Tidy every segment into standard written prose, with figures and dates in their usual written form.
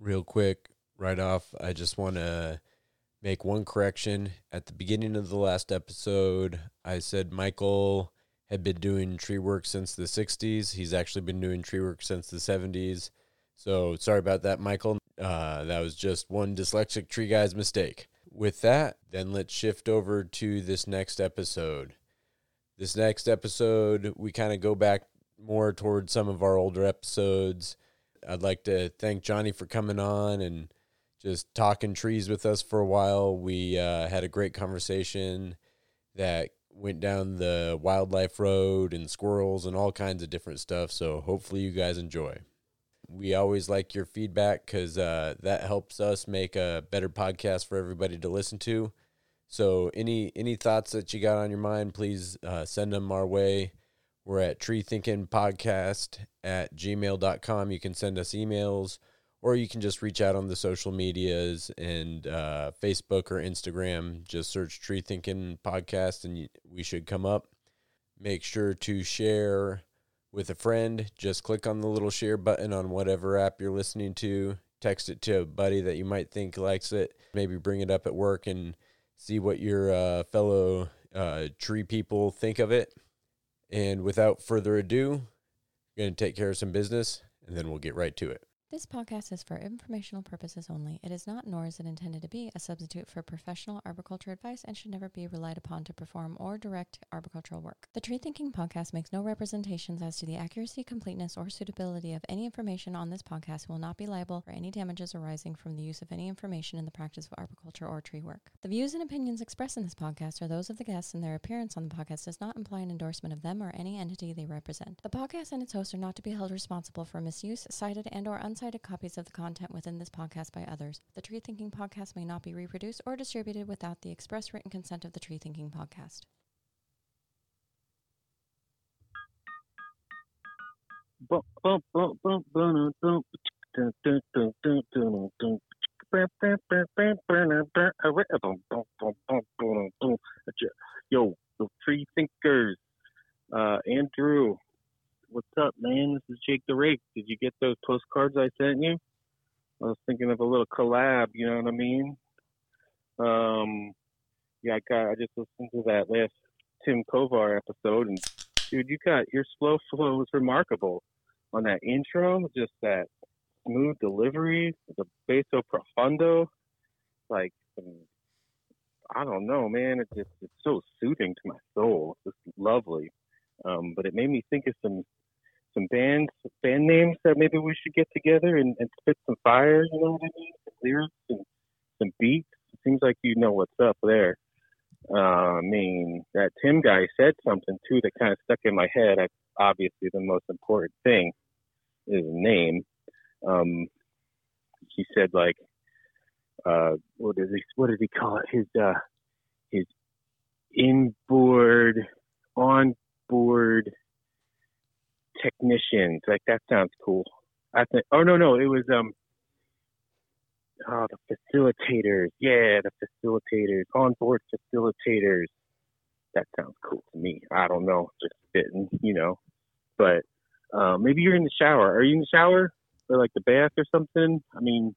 real quick, right off, I just want to make one correction. At the beginning of the last episode, I said Michael had been doing tree work since the 60s. He's actually been doing tree work since the 70s. So sorry about that, Michael. That was just one dyslexic tree guy's mistake. With that, then let's shift over to this next episode. This next episode, we kind of go back more towards some of our older episodes. I'd like to thank Johnny for coming on and just talking trees with us for a while. We had a great conversation that went down the wildlife road and squirrels and all kinds of different stuff. So hopefully you guys enjoy. We always like your feedback because that helps us make a better podcast for everybody to listen to. So any thoughts that you got on your mind, please send them our way. We're at treethinkingpodcast@gmail.com. You can send us emails, or you can just reach out on the social medias and Facebook or Instagram. Just search Tree Thinking Podcast and we should come up. Make sure to share with a friend. Just click on the little share button on whatever app you're listening to. Text it to a buddy that you might think likes it. Maybe bring it up at work and see what your fellow tree people think of it. And without further ado, we're going to take care of some business, and then we'll get right to it. This podcast is for informational purposes only. It is not, nor is it intended to be, a substitute for professional arboriculture advice and should never be relied upon to perform or direct arboricultural work. The Tree Thinking Podcast makes no representations as to the accuracy, completeness, or suitability of any information on this podcast and will not be liable for any damages arising from the use of any information in the practice of arboriculture or tree work. The views and opinions expressed in this podcast are those of the guests, and their appearance on the podcast does not imply an endorsement of them or any entity they represent. The podcast and its hosts are not to be held responsible for misuse, cited, and or unsighted copies of the content within this podcast by others. The Tree Thinking Podcast may not be reproduced or distributed without the express written consent of the Tree Thinking Podcast. Yo, the Tree Thinkers, Andrew. What's up, man? This is Jake the Rake. Did you get those postcards I sent you? I was thinking of a little collab, you know what I mean? I just listened to that last Tim Kovar episode, and dude, your slow flow was remarkable on that intro. Just that smooth delivery, the basso profundo, like I don't know, man. It's so soothing to my soul. It's just lovely. But it made me think of some band names that maybe we should get together and spit some fire, you know what I mean? Some lyrics and some beats. It seems like you know what's up there. I mean, that Tim guy said something, too, that kind of stuck in my head. Obviously, the most important thing is a name. He said, like, what does he call it? His inboard, onboard technicians, like that sounds cool. I think. Oh no, it was the facilitators. Yeah, the facilitators, onboard facilitators. That sounds cool to me. I don't know, just fitting, you know. But maybe you're in the shower. Are you in the shower or like the bath or something? I mean,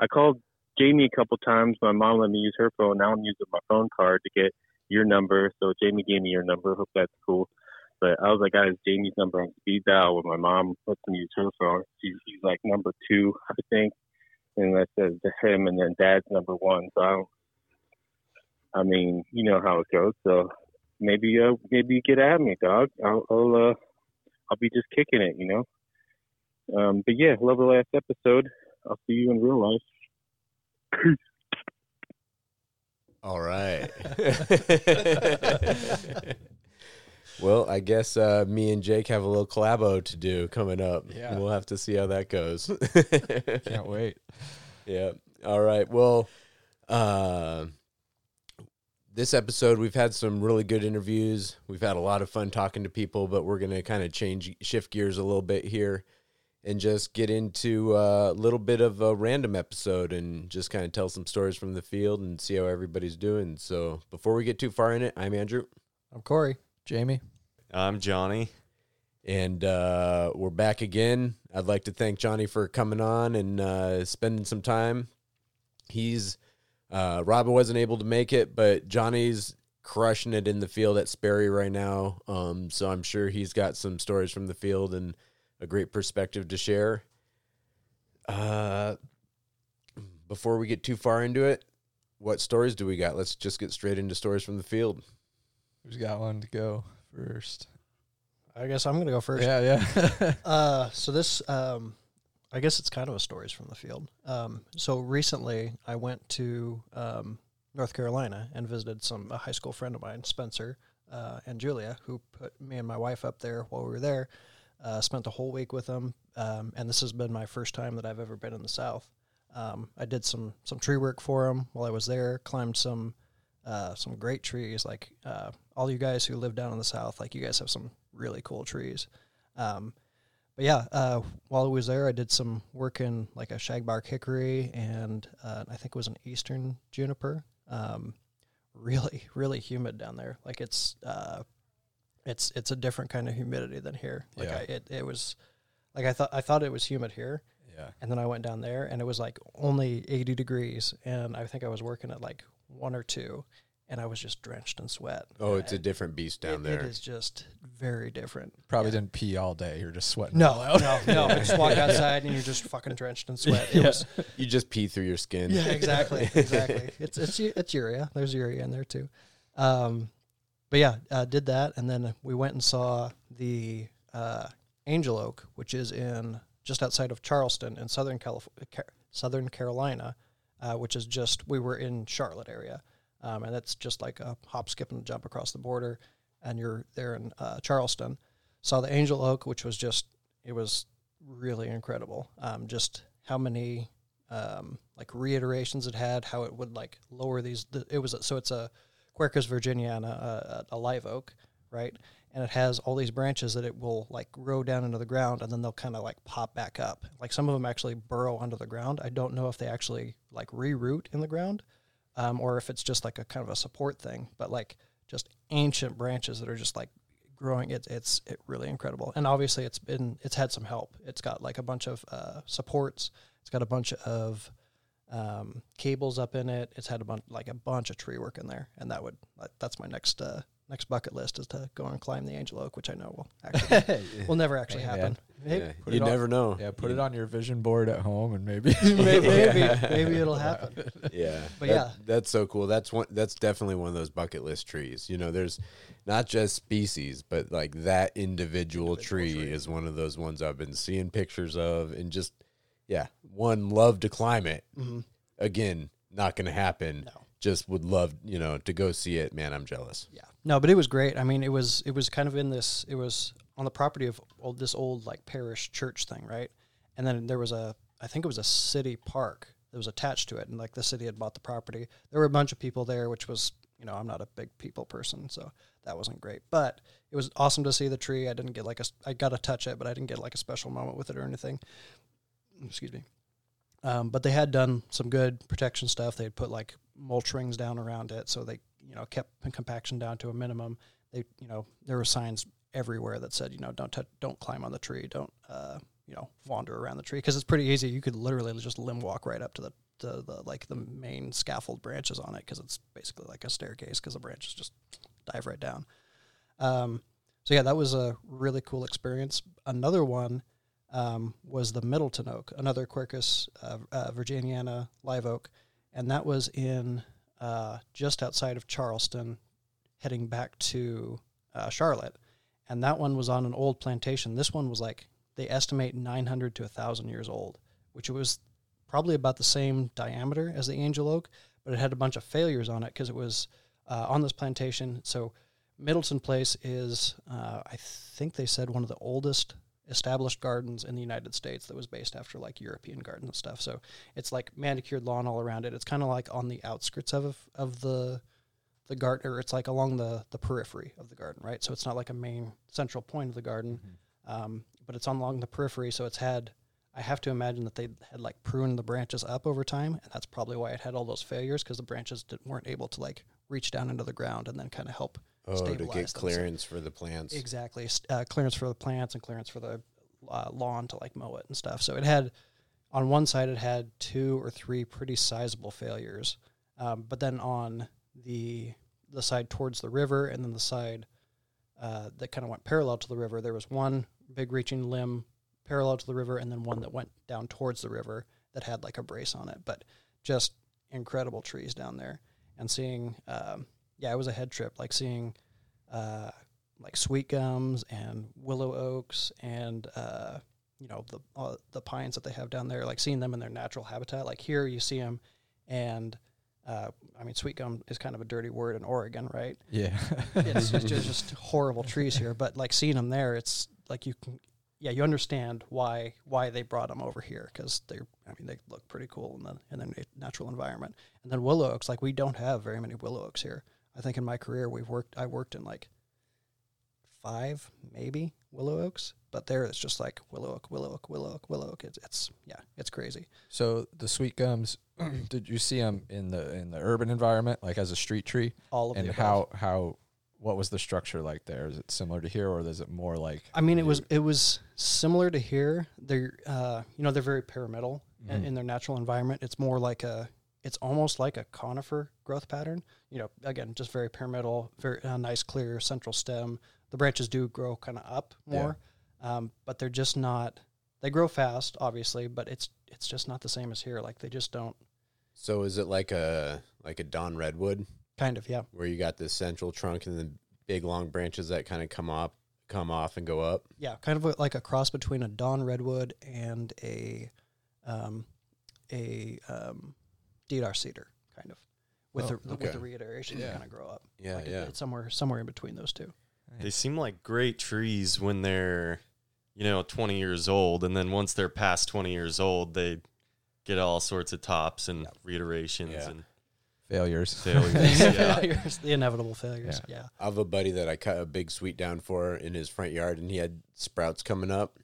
I called Jamie a couple times. My mom let me use her phone. Now I'm using my phone card to get your number. So Jamie gave me your number. Hope that's cool. But I was like, I have Jamie's number on speed dial when my mom lets me use her phone. She's like number 2, I think. And that says him, and then dad's number 1. So I mean, you know how it goes. So maybe you get at me, dog. I'll be just kicking it, you know? But yeah, love the last episode. I'll see you in real life. Peace. All right. Well, I guess me and Jake have a little collabo to do coming up. Yeah. We'll have to see how that goes. Can't wait. Yeah. All right. Well, this episode, we've had some really good interviews. We've had a lot of fun talking to people, but we're going to kind of shift gears a little bit here and just get into a little bit of a random episode and just kind of tell some stories from the field and see how everybody's doing. So before we get too far in it, I'm Andrew. I'm Corey. Jamie. I'm Johnny. And we're back again. I'd like to thank Johnny for coming on and spending some time. He's Robin wasn't able to make it, but Johnny's crushing it in the field at Sperry right now. So I'm sure he's got some stories from the field and a great perspective to share. Before we get too far into it, what stories do we got? Let's just get straight into stories from the field. Who's got one to go first? I guess I'm going to go first. Yeah. So this, I guess it's kind of a stories from the field. So recently I went to North Carolina and visited a high school friend of mine, Spencer and Julia, who put me and my wife up there while we were there. Spent the whole week with them, and this has been my first time that I've ever been in the South. I did some tree work for them while I was there, climbed some great trees. Like all you guys who live down in the South, like you guys have some really cool trees. But yeah, while I was there, I did some work in like a shagbark hickory and I think it was an eastern juniper. Really, really humid down there. Like it's a different kind of humidity than here. Like yeah. It was like I thought it was humid here. Yeah. And then I went down there and it was like only 80 degrees and I think I was working at like 1 or 2 and I was just drenched in sweat. Oh, it's a different beast down there. It is just very different. Probably didn't pee all day. You're just sweating. No. Just walk outside and you're just fucking drenched in sweat. It was, you just pee through your skin. Yeah, exactly. It's urea. There's urea in there too. But yeah, did that. And then we went and saw the Angel Oak, which is in just outside of Charleston in Southern Carolina, which is we were in Charlotte area. And that's just like a hop, skip, and jump across the border. And you're there in Charleston. Saw the Angel Oak, which was it was really incredible. Just how many like reiterations it had, how it would like lower these. So it's a Quercus virginiana, a live oak, right? And it has all these branches that it will like grow down into the ground and then they'll kind of like pop back up. Like some of them actually burrow under the ground. I don't know if they actually like reroot in the ground. Or if it's just like a kind of a support thing, but like just ancient branches that are just like growing. It's really incredible. And obviously it's had some help. It's got like a bunch of supports. It's got a bunch of cables up in it. It's had a bunch of tree work in there. And that's my next bucket list is to go and climb the Angel Oak, which I know will never actually happen. Yeah. You never know. Yeah, put it on your vision board at home, and maybe it'll happen. Yeah, but that's so cool. That's definitely one of those bucket list trees. You know, there's not just species, but like that individual tree is one of those ones I've been seeing pictures of, and just love to climb it. Mm-hmm. Again, not going to happen. No. Just would love, to go see it. Man, I'm jealous. Yeah, no, but it was great. I mean, it was kind of in this. It was on the property of this old like parish church thing, right? And then there was I think it was a city park that was attached to it, and like the city had bought the property. There were a bunch of people there, which was, I'm not a big people person, so that wasn't great. But it was awesome to see the tree. I got to touch it, but I didn't get like a special moment with it or anything. Excuse me. But they had done some good protection stuff. They had put like mulch rings down around it, so they kept compaction down to a minimum. They there were signs everywhere that said, don't climb on the tree, don't wander around the tree, because it's pretty easy. You could literally just limb walk right up to the like the main scaffold branches on it, because it's basically like a staircase, because the branches just dive right down. So yeah, that was a really cool experience. Another one was the Middleton Oak, another Quercus virginiana live oak, and that was in just outside of Charleston, heading back to Charlotte. And that one was on an old plantation. This one was like, they estimate 900 to 1,000 years old, which it was probably about the same diameter as the Angel Oak, but it had a bunch of failures on it because it was on this plantation. So Middleton Place is, I think they said, one of the oldest established gardens in the United States that was based after like European gardens and stuff. So it's like manicured lawn all around it. It's kind of like on the outskirts of the garden, or it's like along the periphery of the garden, right? So it's not like a main central point of the garden, mm-hmm. But it's along the periphery. So I have to imagine that they had like pruned the branches up over time, and that's probably why it had all those failures, because the branches weren't able to like reach down into the ground and then kind of help stabilize to get clearance for the plants. Exactly. Clearance for the plants and clearance for the lawn to like mow it and stuff. So it had, on one side, it had 2 or 3 pretty sizable failures. But then on the side towards the river and then the side that kind of went parallel to the river, there was one big reaching limb parallel to the river and then one that went down towards the river that had like a brace on it. But just incredible trees down there. And seeing, it was a head trip, like seeing like sweet gums and willow oaks and, the pines that they have down there, like seeing them in their natural habitat. Like here you see them and, sweet gum is kind of a dirty word in Oregon, right? Yeah. it's just horrible trees here, but like seeing them there, it's like you can, you understand why they brought them over here because they look pretty cool in the natural environment. And then willow oaks, like we don't have very many willow oaks here. I think in my career I worked in like 5 maybe willow oaks, but there it's just like willow oak, willow oak, willow oak, willow oak. It's crazy. So the sweet gums, did you see them in the urban environment, like as a street tree? All of them. And how? What was the structure like there? Is it similar to here, or is it more like? I mean, it was similar to here. They're they're very pyramidal in their natural environment. It's more like it's almost like a conifer growth pattern. You know, again, just very pyramidal, very nice, clear central stem. The branches do grow kind of up more, but they're just not. They grow fast, obviously, but it's just not the same as here. Like they just don't. So is it like a Don Redwood? Kind of, yeah. Where you got this central trunk and then big long branches that kind of come off and go up. Yeah, kind of like a cross between a Don Redwood and a Deodar cedar, kind of, with the reiterations that kind of grow up. Yeah, like it's somewhere in between those two. Right. They seem like great trees when they're 20 years old, and then once they're past 20 years old, they get all sorts of tops and reiterations and. Failures. The inevitable failures. Yeah. I have a buddy that I cut a big sweet down for in his front yard, and he had sprouts coming up.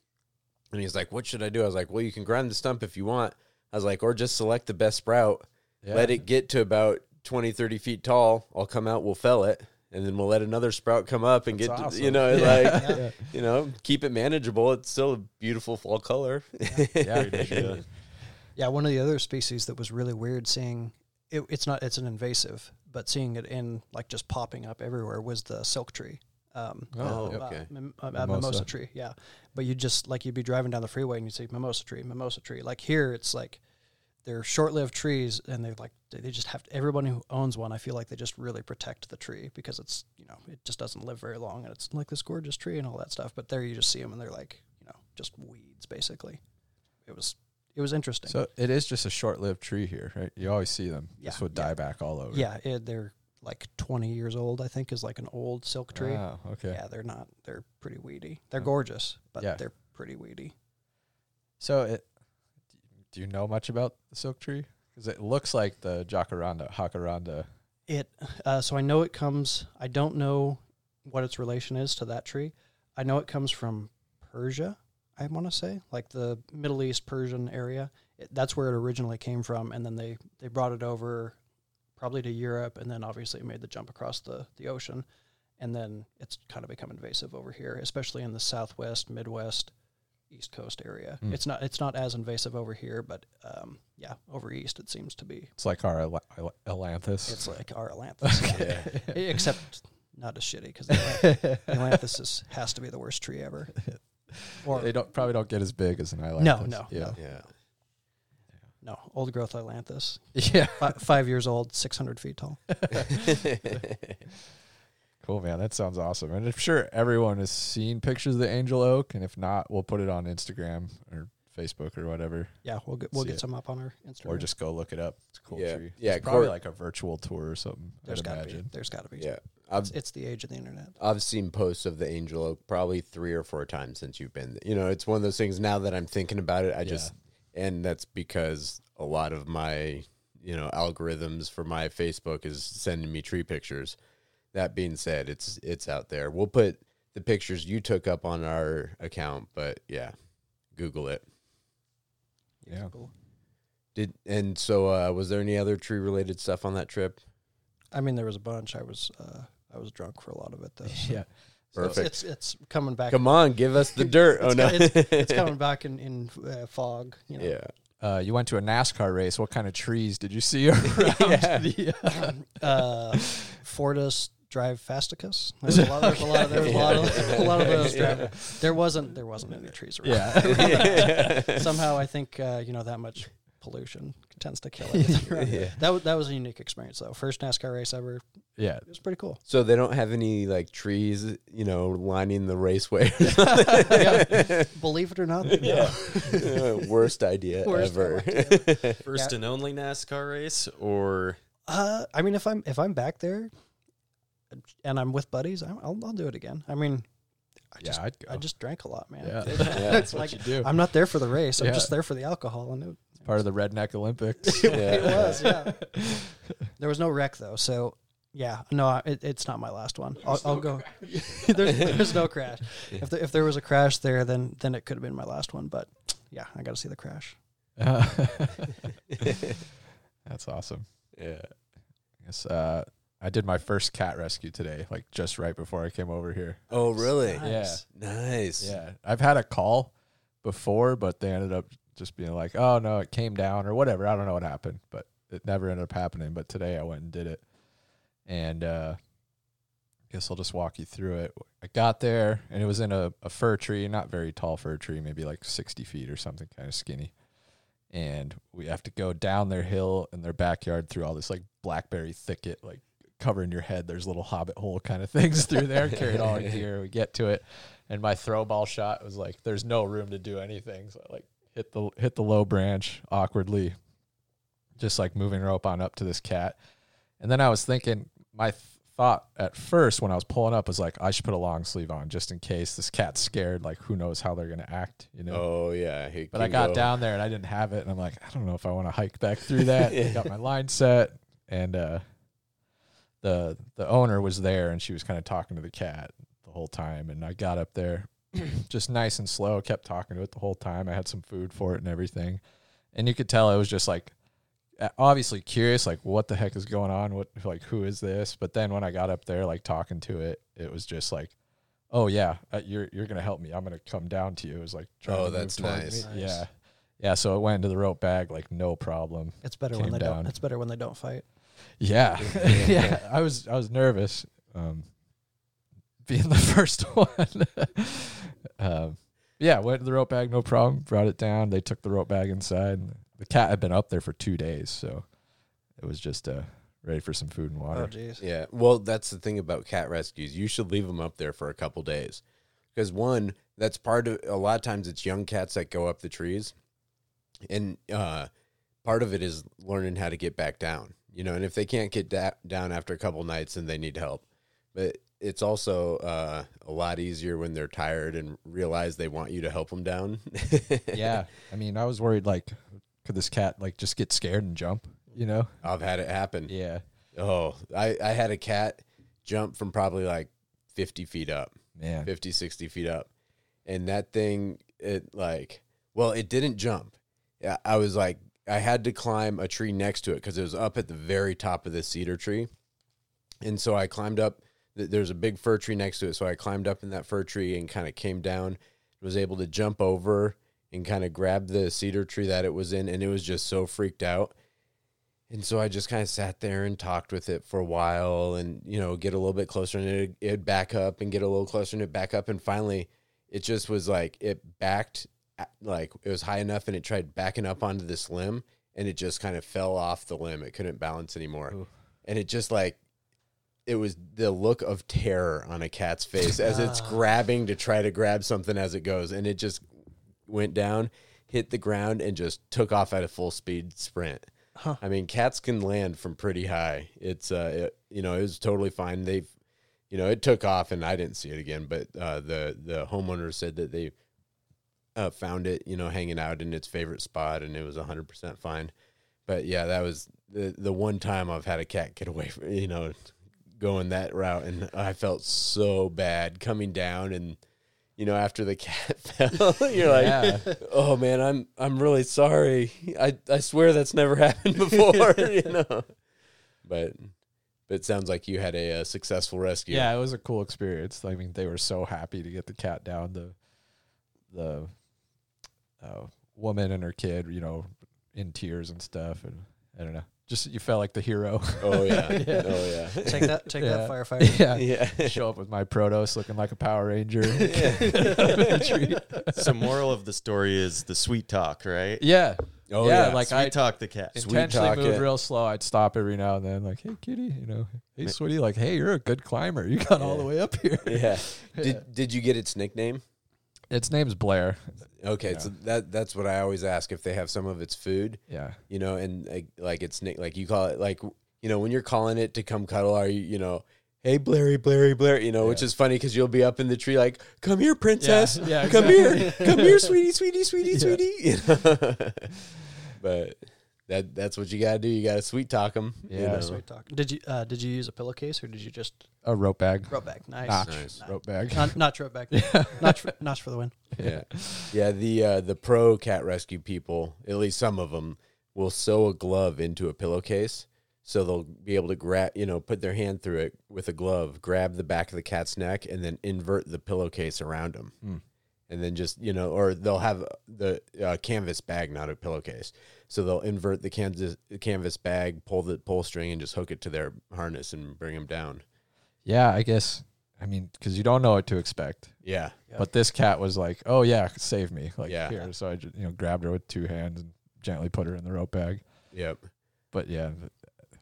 And he's like, "What should I do?" I was like, "Well, you can grind the stump if you want." I was like, "Or just select the best sprout, let it get to about 20, 30 feet tall. I'll come out, we'll fell it, and then we'll let another sprout come up and get awesome. Keep it manageable. It's still a beautiful fall color." Yeah, one of the other species that was really weird seeing. It's an invasive, but seeing it in like just popping up everywhere was the silk tree. Mimosa tree. Yeah. But you just like, you'd be driving down the freeway and you'd see mimosa tree. Like here it's like they're short lived trees and they just have to, everyone who owns one, I feel like they just really protect the tree because it's, it just doesn't live very long and it's like this gorgeous tree and all that stuff. But there you just see them and they're like, just weeds basically. It was interesting. So it is just a short-lived tree here, right? You always see them. Yeah, this would die back all over. Yeah, they're like 20 years old, I think, is like an old silk tree. Oh, okay. Yeah, they're not. They're pretty weedy. They're gorgeous, but they're pretty weedy. So do you know much about the silk tree? Because it looks like the jacaranda. So I know it comes, I don't know what its relation is to that tree. I know it comes from Persia. I want to say, like the Middle East Persian area. That's where it originally came from, and then they brought it over probably to Europe, and then obviously made the jump across the ocean, and then it's kind of become invasive over here, especially in the Southwest, Midwest, East Coast area. It's not as invasive over here, but over east it seems to be. It's like our ailanthus. It's like our ailanthus, except not as shitty because the ailanthus has to be the worst tree ever. Or they probably don't get as big as an ailanthus. No, old growth ailanthus. Yeah, 5 years old, 600 feet tall. Cool, man, that sounds awesome. And I'm sure everyone has seen pictures of the angel oak, and if not, we'll put it on Instagram or Facebook or whatever. Yeah, we'll get some up on our Instagram, or just go look it up. It's a cool tree. Yeah, it's probably like a virtual tour or something. There's got to be. Yeah. It's the age of the internet. I've seen posts of the angel oak probably 3 or 4 times since you've been there. It's one of those things now that I'm thinking about it. And that's because a lot of my, algorithms for my Facebook is sending me tree pictures. That being said, it's out there. We'll put the pictures you took up on our account, but Google it. Yeah. Cool. Was there any other tree related stuff on that trip? I mean, there was a bunch. I was drunk for a lot of it, though. So. Yeah. Perfect. It's coming back. Come on, give us the dirt. Oh, no. It's coming back in fog. You know? Yeah. You went to a NASCAR race. What kind of trees did you see around the Fortis Drive Fasticus? There's a lot of those. Yeah. There wasn't any trees around. Yeah. Somehow, I think that much pollution tends to kill it. Right? Yeah. That was a unique experience, though. First NASCAR race ever. Yeah. It was pretty cool. So they don't have any, trees, lining the raceway. Yeah. Believe it or not. Yeah. No. Worst idea ever. First and only NASCAR race, or? I mean, if I'm back there and I'm with buddies, I'll do it again. I mean... I just drank a lot, man. Yeah. That's what you do. I'm not there for the race. I'm just there for the alcohol. And it's part of the Redneck Olympics. It was, yeah. There was no wreck, though. So, yeah. No, it's not my last one. I'll go. There's no crash. Yeah. If there was a crash there, then it could have been my last one. But, yeah, I got to see the crash. That's awesome. Yeah. I guess... I did my first cat rescue today, just right before I came over here. Oh, really? Nice. Yeah. Nice. Yeah. I've had a call before, but they ended up just being like, oh, no, it came down or whatever. I don't know what happened, but it never ended up happening. But today I went and did it. And I guess I'll just walk you through it. I got there, and it was in a fir tree, not very tall fir tree, maybe 60 feet or something, kind of skinny. And we have to go down their hill in their backyard through all this, blackberry thicket, covering your head. There's little hobbit hole kind of things through there. Carried all our gear. We get to it, and my throw ball shot was there's no room to do anything, so I hit the low branch awkwardly, just moving rope on up to this cat. And then I was thinking, my thought at first when I was pulling up was I should put a long sleeve on just in case this cat's scared. Who knows how they're gonna act, Oh yeah. But I got down there and I didn't have it, and I'm I don't know if I want to hike back through that. Yeah. Got my line set, and the owner was there, and she was kind of talking to the cat the whole time. And I got up there just nice and slow, kept talking to it the whole time. I had some food for it and everything. And you could tell it was just obviously curious, what the heck is going on? What, who is this? But then when I got up there, talking to it, it was just oh yeah, you're going to help me. I'm going to come down to you. It was oh, that's nice. Nice. Yeah. Yeah. So it went into the rope bag, no problem. It's better when they don't, fight. Yeah. Yeah. I was nervous being the first one. Went to the rope bag, no problem, brought it down. They took the rope bag inside. The cat had been up there for 2 days, so it was just ready for some food and water. Oh, geez. Yeah. Well, that's the thing about cat rescues. You should leave them up there for a couple days, because one, that's part of, a lot of times it's young cats that go up the trees, and part of it is learning how to get back down. And if they can't get down after a couple nights, then they need help. But it's also a lot easier when they're tired and realize they want you to help them down. Yeah. I mean, I was worried, could this cat, just get scared and jump, I've had it happen. Yeah. Oh, I had a cat jump from probably 50 feet up. Man. 50, 60 feet up. And that thing, it didn't jump. Yeah, I was I had to climb a tree next to it because it was up at the very top of the cedar tree. And so I climbed up. There's a big fir tree next to it. So I climbed up in that fir tree and kind of came down, was able to jump over and kind of grab the cedar tree that it was in. And it was just so freaked out. And so I just kind of sat there and talked with it for a while and, get a little bit closer, and it'd back up and get a little closer and it'd back up. And finally it just was it backed, it was high enough, and it tried backing up onto this limb, and it just kind of fell off the limb. It couldn't balance anymore. Ooh. And it just it was the look of terror on a cat's face as it's grabbing to try to grab something as it goes. And it just went down, hit the ground, and just took off at a full speed sprint. Huh. I mean, cats can land from pretty high. It's, it was totally fine. They've, it took off and I didn't see it again, but the homeowner said that they found it, hanging out in its favorite spot, and it was 100% fine. But yeah, that was the one time I've had a cat get away from, going that route. And I felt so bad coming down, and, after the cat fell, you're oh man, I'm really sorry. I swear that's never happened before, But But it sounds like you had a successful rescue. Yeah, it was a cool experience. I mean, they were so happy to get the cat down. The woman and her kid, you know, in tears and stuff. And I don't know, just you felt like the hero. Oh, yeah. Yeah. Oh, yeah. Check that firefighter. Yeah. Yeah. Show up with my Protoss looking like a Power Ranger. So moral of the story is the sweet talk, right? Yeah. Oh, yeah. Like I talk the cat. Intentionally moved real slow. I'd stop every now and then, like, hey, kitty, you know, hey, sweetie, like, hey, you're a good climber. You got all the way up here. Yeah. Did you get its nickname? Its name's Blair. Okay, yeah. So that's what I always ask, if they have some of its food. Yeah. You know, and like its nick, like you call it, like, you know, when you're calling it to come cuddle, are you, you know, hey, Blairy, Blairy, Blair, you know, which is funny because you'll be up in the tree like, come here, princess. Yeah. Yeah, come here. Come here, sweetie, sweetie. You know? But that's what you got to do. You got to sweet talk them. Yeah, you know? Sweet talk. Did you use a pillowcase or did you just? A rope bag. Rope bag. Nice. Nice. Rope bag. Notch rope bag. Yeah. Notch for the win. Yeah. Yeah, the pro cat rescue people, at least some of them, will sew a glove into a pillowcase. So they'll be able to grab, you know, put their hand through it with a glove, grab the back of the cat's neck, and then invert the pillowcase around them. Mm. And then just, you know, or they'll have the canvas bag, not a pillowcase. So they'll invert the canvas bag, pull the pull string, and just hook it to their harness and bring them down. Yeah, I guess. I mean, because you don't know what to expect. Yeah. But this cat was like, oh, yeah, save me. Like, here. So I just, you know, grabbed her with two hands and gently put her in the rope bag. Yep. But, yeah.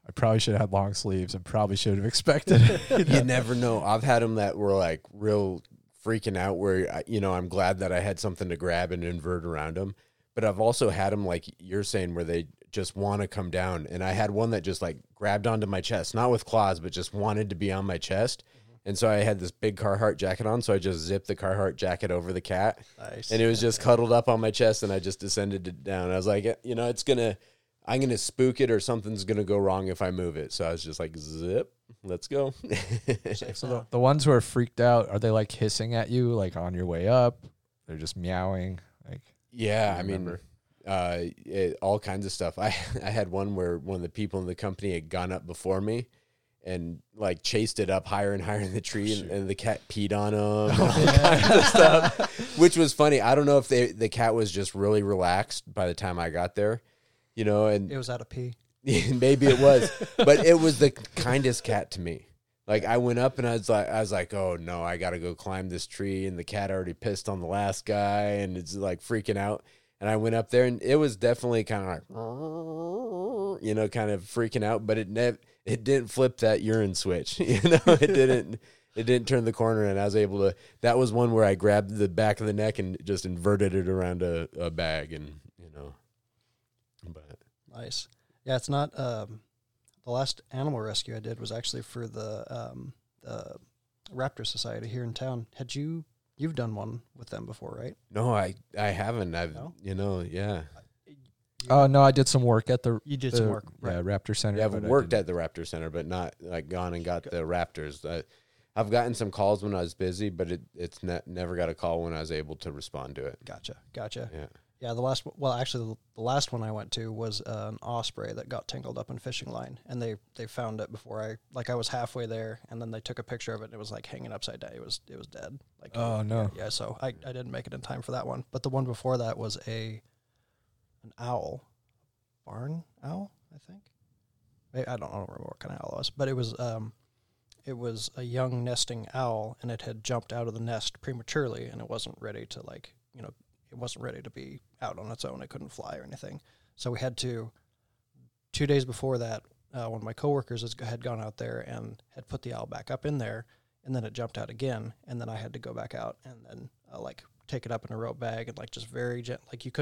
I probably should have had long sleeves and probably should have expected it. You know? You never know. I've had them that were like real freaking out where, you know, I'm glad that I had something to grab and invert around them. But I've also had them, like you're saying, where they just want to come down. And I had one that just like grabbed onto my chest, not with claws, but just wanted to be on my chest. And so I had this big Carhartt jacket on, so I just zipped the Carhartt jacket over the cat. Nice. And it was just cuddled up on my chest, and I just descended it down. I was like, you know, I'm going to spook it or something's going to go wrong if I move it. So I was just like, zip, let's go. So the ones who are freaked out, are they like hissing at you, like on your way up? They're just meowing. Like, yeah, I mean, all kinds of stuff. I had one where one of the people in the company had gone up before me and like chased it up higher and higher in the tree, and the cat peed on him and all kinds of stuff, which was funny. I don't know if the cat was just really relaxed by the time I got there. You know, and it was out of pee. Maybe it was, but it was the kindest cat to me. Like I went up and I was like, oh no, I got to go climb this tree. And the cat already pissed on the last guy and it's like freaking out. And I went up there and it was definitely kind of like, you know, kind of freaking out, but it didn't flip that urine switch. You know, it didn't turn the corner, and I was able to, that was one where I grabbed the back of the neck and just inverted it around a bag and, you know. But nice. Yeah, it's not the last animal rescue I did was actually for the Raptor Society here in town. Had you've done one with them before, right? No, I haven't. No, I did some work at the Raptor Center. Yeah, I've worked at the Raptor Center, but not like gone and got the raptors. I've gotten some calls when I was busy, but it's never got a call when I was able to respond to it. Gotcha. Yeah. Yeah, the last one I went to was an osprey that got tangled up in fishing line, and they found it before I was halfway there, and then they took a picture of it, and it was like hanging upside down. It was dead. Like, oh no! Yeah, so I didn't make it in time for that one, but the one before that was an owl, barn owl, I think. I don't remember what kind of owl it was, but it was a young nesting owl, and it had jumped out of the nest prematurely, and it wasn't ready to, like, you know. It wasn't ready to be out on its own. It couldn't fly or anything. So we had to, 2 days before that, one of my coworkers had gone out there and had put the owl back up in there, and then it jumped out again, and then I had to go back out and then, like, take it up in a rope bag and, like, just very gently. Like, you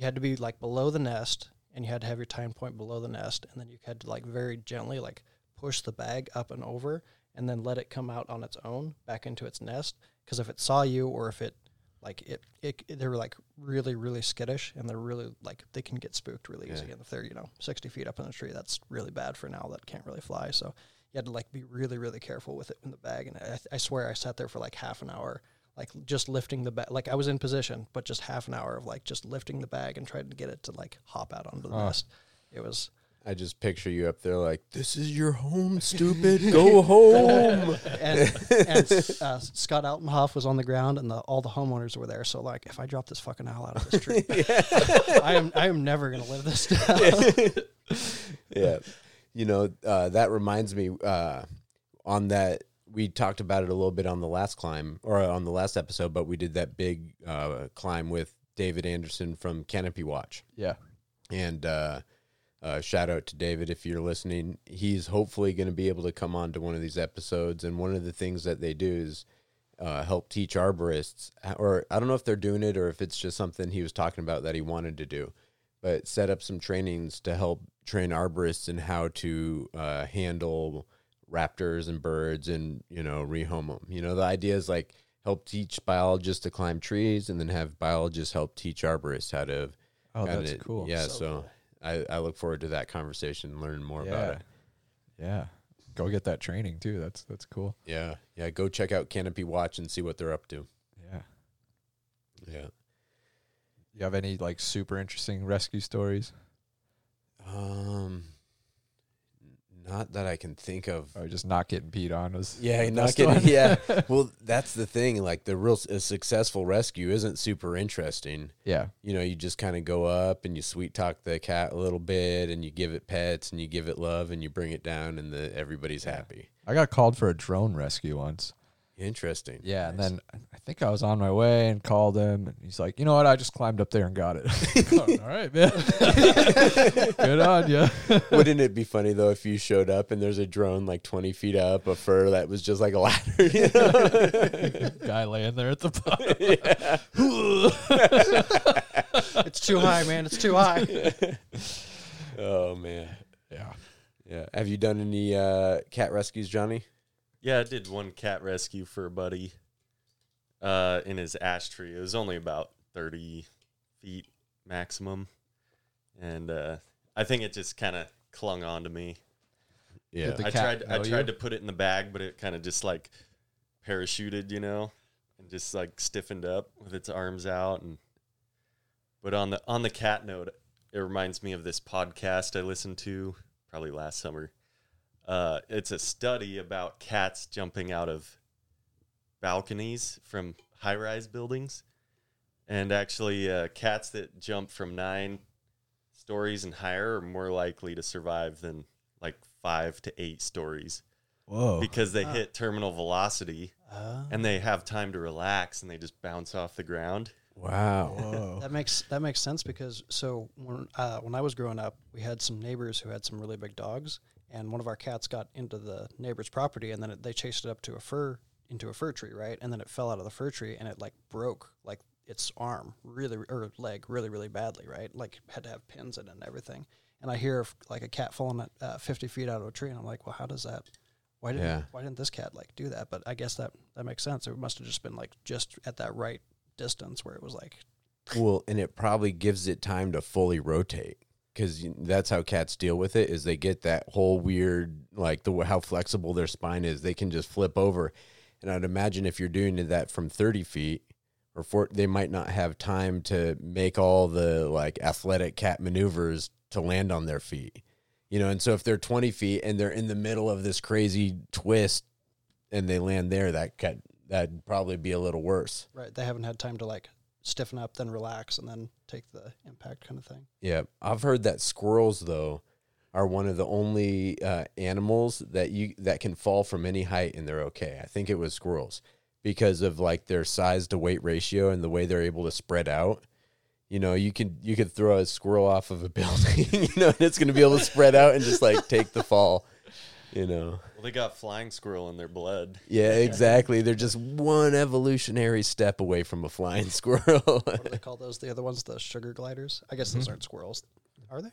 had to be, like, below the nest, and you had to have your tying point below the nest, and then you had to, like, very gently, like, push the bag up and over and then let it come out on its own back into its nest, because if it saw you or if it, like, they were, like, really, really skittish, and they're really, like, they can get spooked really easy. And if they're, you know, 60 feet up in the tree, that's really bad for an owl that can't really fly. So you had to, like, be really, really careful with it in the bag. And I swear I sat there for, like, half an hour, like, just lifting the bag. Like, I was in position, but just half an hour of, like, just lifting the bag and trying to get it to, like, hop out onto the nest. It was... I just picture you up there like, this is your home, stupid. Go home. and Scott Altenhoff was on the ground, and all the homeowners were there. So, like, if I drop this fucking owl out of this tree, I am never going to live this down. Yeah. You know, that reminds me on that. We talked about it a little bit on the last climb or on the last episode, but we did that big climb with David Anderson from Canopy Watch. Yeah. And shout out to David if you're listening. He's hopefully going to be able to come on to one of these episodes. And one of the things that they do is help teach arborists, or I don't know if they're doing it or if it's just something he was talking about that he wanted to do, but set up some trainings to help train arborists in how to handle raptors and birds and, you know, rehome them. You know, the idea is like help teach biologists to climb trees and then have biologists help teach arborists how to. Oh, that's cool. Yeah, so I look forward to that conversation and learn more about it. Yeah. Go get that training too. That's cool. Yeah. Yeah, go check out Canopy Watch and see what they're up to. Yeah. Yeah. You have any like super interesting rescue stories? Not that I can think of. Or just not getting peed on was. Yeah, not getting. Yeah. Well, that's the thing. Like the real successful rescue isn't super interesting. Yeah. You know, you just kind of go up and you sweet talk the cat a little bit, and you give it pets, and you give it love, and you bring it down, and everybody's happy. I got called for a drone rescue once. Interesting. Yeah, nice. And then I think I was on my way and called him, and he's like, you know what, I just climbed up there and got it. Oh, all right, man. Good on you. Wouldn't it be funny, though, if you showed up and there's a drone like 20 feet up, a fur that was just like a ladder, you know? Guy laying there at the bottom. Yeah. It's too high, man. It's too high. Oh, man. Yeah. Yeah. Have you done any cat rescues, Johnny? Yeah, I did one cat rescue for a buddy in his ash tree. It was only about 30 feet maximum. And I think it just kind of clung on to me. Yeah, I tried to put it in the bag, but it kind of just like parachuted, you know, and just like stiffened up with its arms out. But on the cat note, it reminds me of this podcast I listened to probably last summer. It's a study about cats jumping out of balconies from high-rise buildings. And actually, cats that jump from 9 stories and higher are more likely to survive than, like, 5 to 8 stories. Whoa. Because they hit terminal velocity, and they have time to relax, and they just bounce off the ground. Wow. Whoa. That makes sense because, so, when I was growing up, we had some neighbors who had some really big dogs. And one of our cats got into the neighbor's property, and then they chased it up to into a fir tree, right? And then it fell out of the fir tree, and it like broke like its arm, really, or leg, really, really badly, right? Like had to have pins in it and everything. And I hear like a cat falling at 50 feet out of a tree, and I'm like, well, how does that? Why didn't this cat like do that? But I guess that makes sense. It must have just been like just at that right distance where it was like. Well, and it probably gives it time to fully rotate. Because that's how cats deal with it, is they get that whole weird, like how flexible their spine is. They can just flip over. And I'd imagine if you're doing that from 30 feet or 40, they might not have time to make all the like athletic cat maneuvers to land on their feet. You know, and so if they're 20 feet and they're in the middle of this crazy twist and they land there, that'd probably be a little worse. Right. They haven't had time to like stiffen up, then relax, and then take the impact kind of thing. Yeah. I've heard that squirrels, though, are one of the only animals that can fall from any height and they're okay. I think it was squirrels because of like their size to weight ratio and the way they're able to spread out. You know, you could throw a squirrel off of a building, you know, and it's going to be able to spread out and just like take the fall. You know, well, they got flying squirrel in their blood. Yeah, exactly. They're just one evolutionary step away from a flying squirrel. What do they call those? The other ones, the sugar gliders? I guess those aren't squirrels. Are they?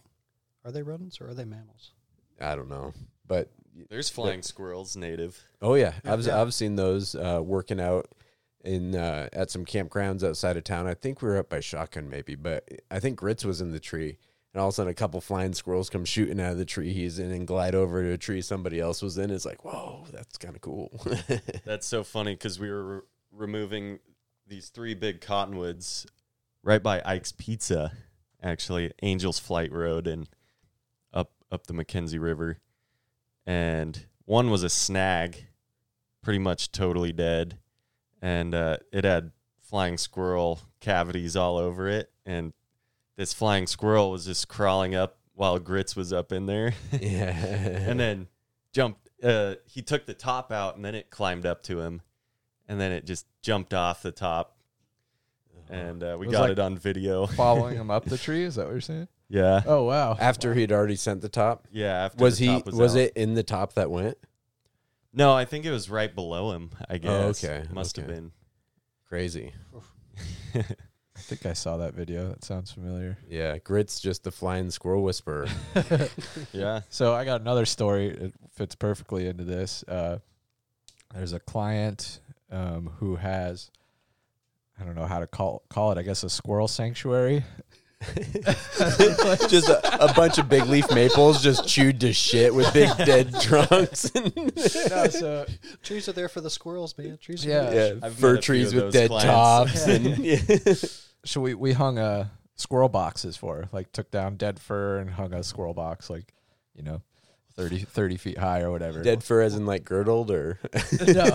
Are they rodents or are they mammals? I don't know. But there's flying squirrels native. Oh, yeah. I've seen those working out in at some campgrounds outside of town. I think we were up by Shotgun maybe, but I think Gritz was in the tree. And all of a sudden, a couple flying squirrels come shooting out of the tree he's in and glide over to a tree somebody else was in. It's like, whoa, that's kind of cool. That's so funny because we were removing these 3 big cottonwoods right by Ike's Pizza, actually, Angel's Flight Road. And up the Mackenzie River, and one was a snag, pretty much totally dead, and it had flying squirrel cavities all over it, and this flying squirrel was just crawling up while Grits was up in there. Yeah. And then jumped. He took the top out, and then it climbed up to him, and then it just jumped off the top. And we got it on video. Following him up the tree? Is that what you're saying? Yeah. Oh, wow. After he'd already sent the top? Yeah. After was the top was out. It in the top that went? No, I think it was right below him, I guess. Oh, okay. Must have been. Crazy. I think I saw that video. That sounds familiar. Yeah. Grit's just the flying squirrel whisperer. Yeah. So I got another story. It fits perfectly into this. There's a client who has... I don't know how to call it. I guess a squirrel sanctuary. Just a bunch of big leaf maples just chewed to shit with big dead trunks. No, so trees are there for the squirrels, man. Trees, yeah. Fir trees with dead clients. Tops. Yeah. And yeah. So we hung squirrel boxes for her. Like took down dead fir and hung a squirrel box. Like 30 feet high or whatever. Dead fur as in like girdled or? No.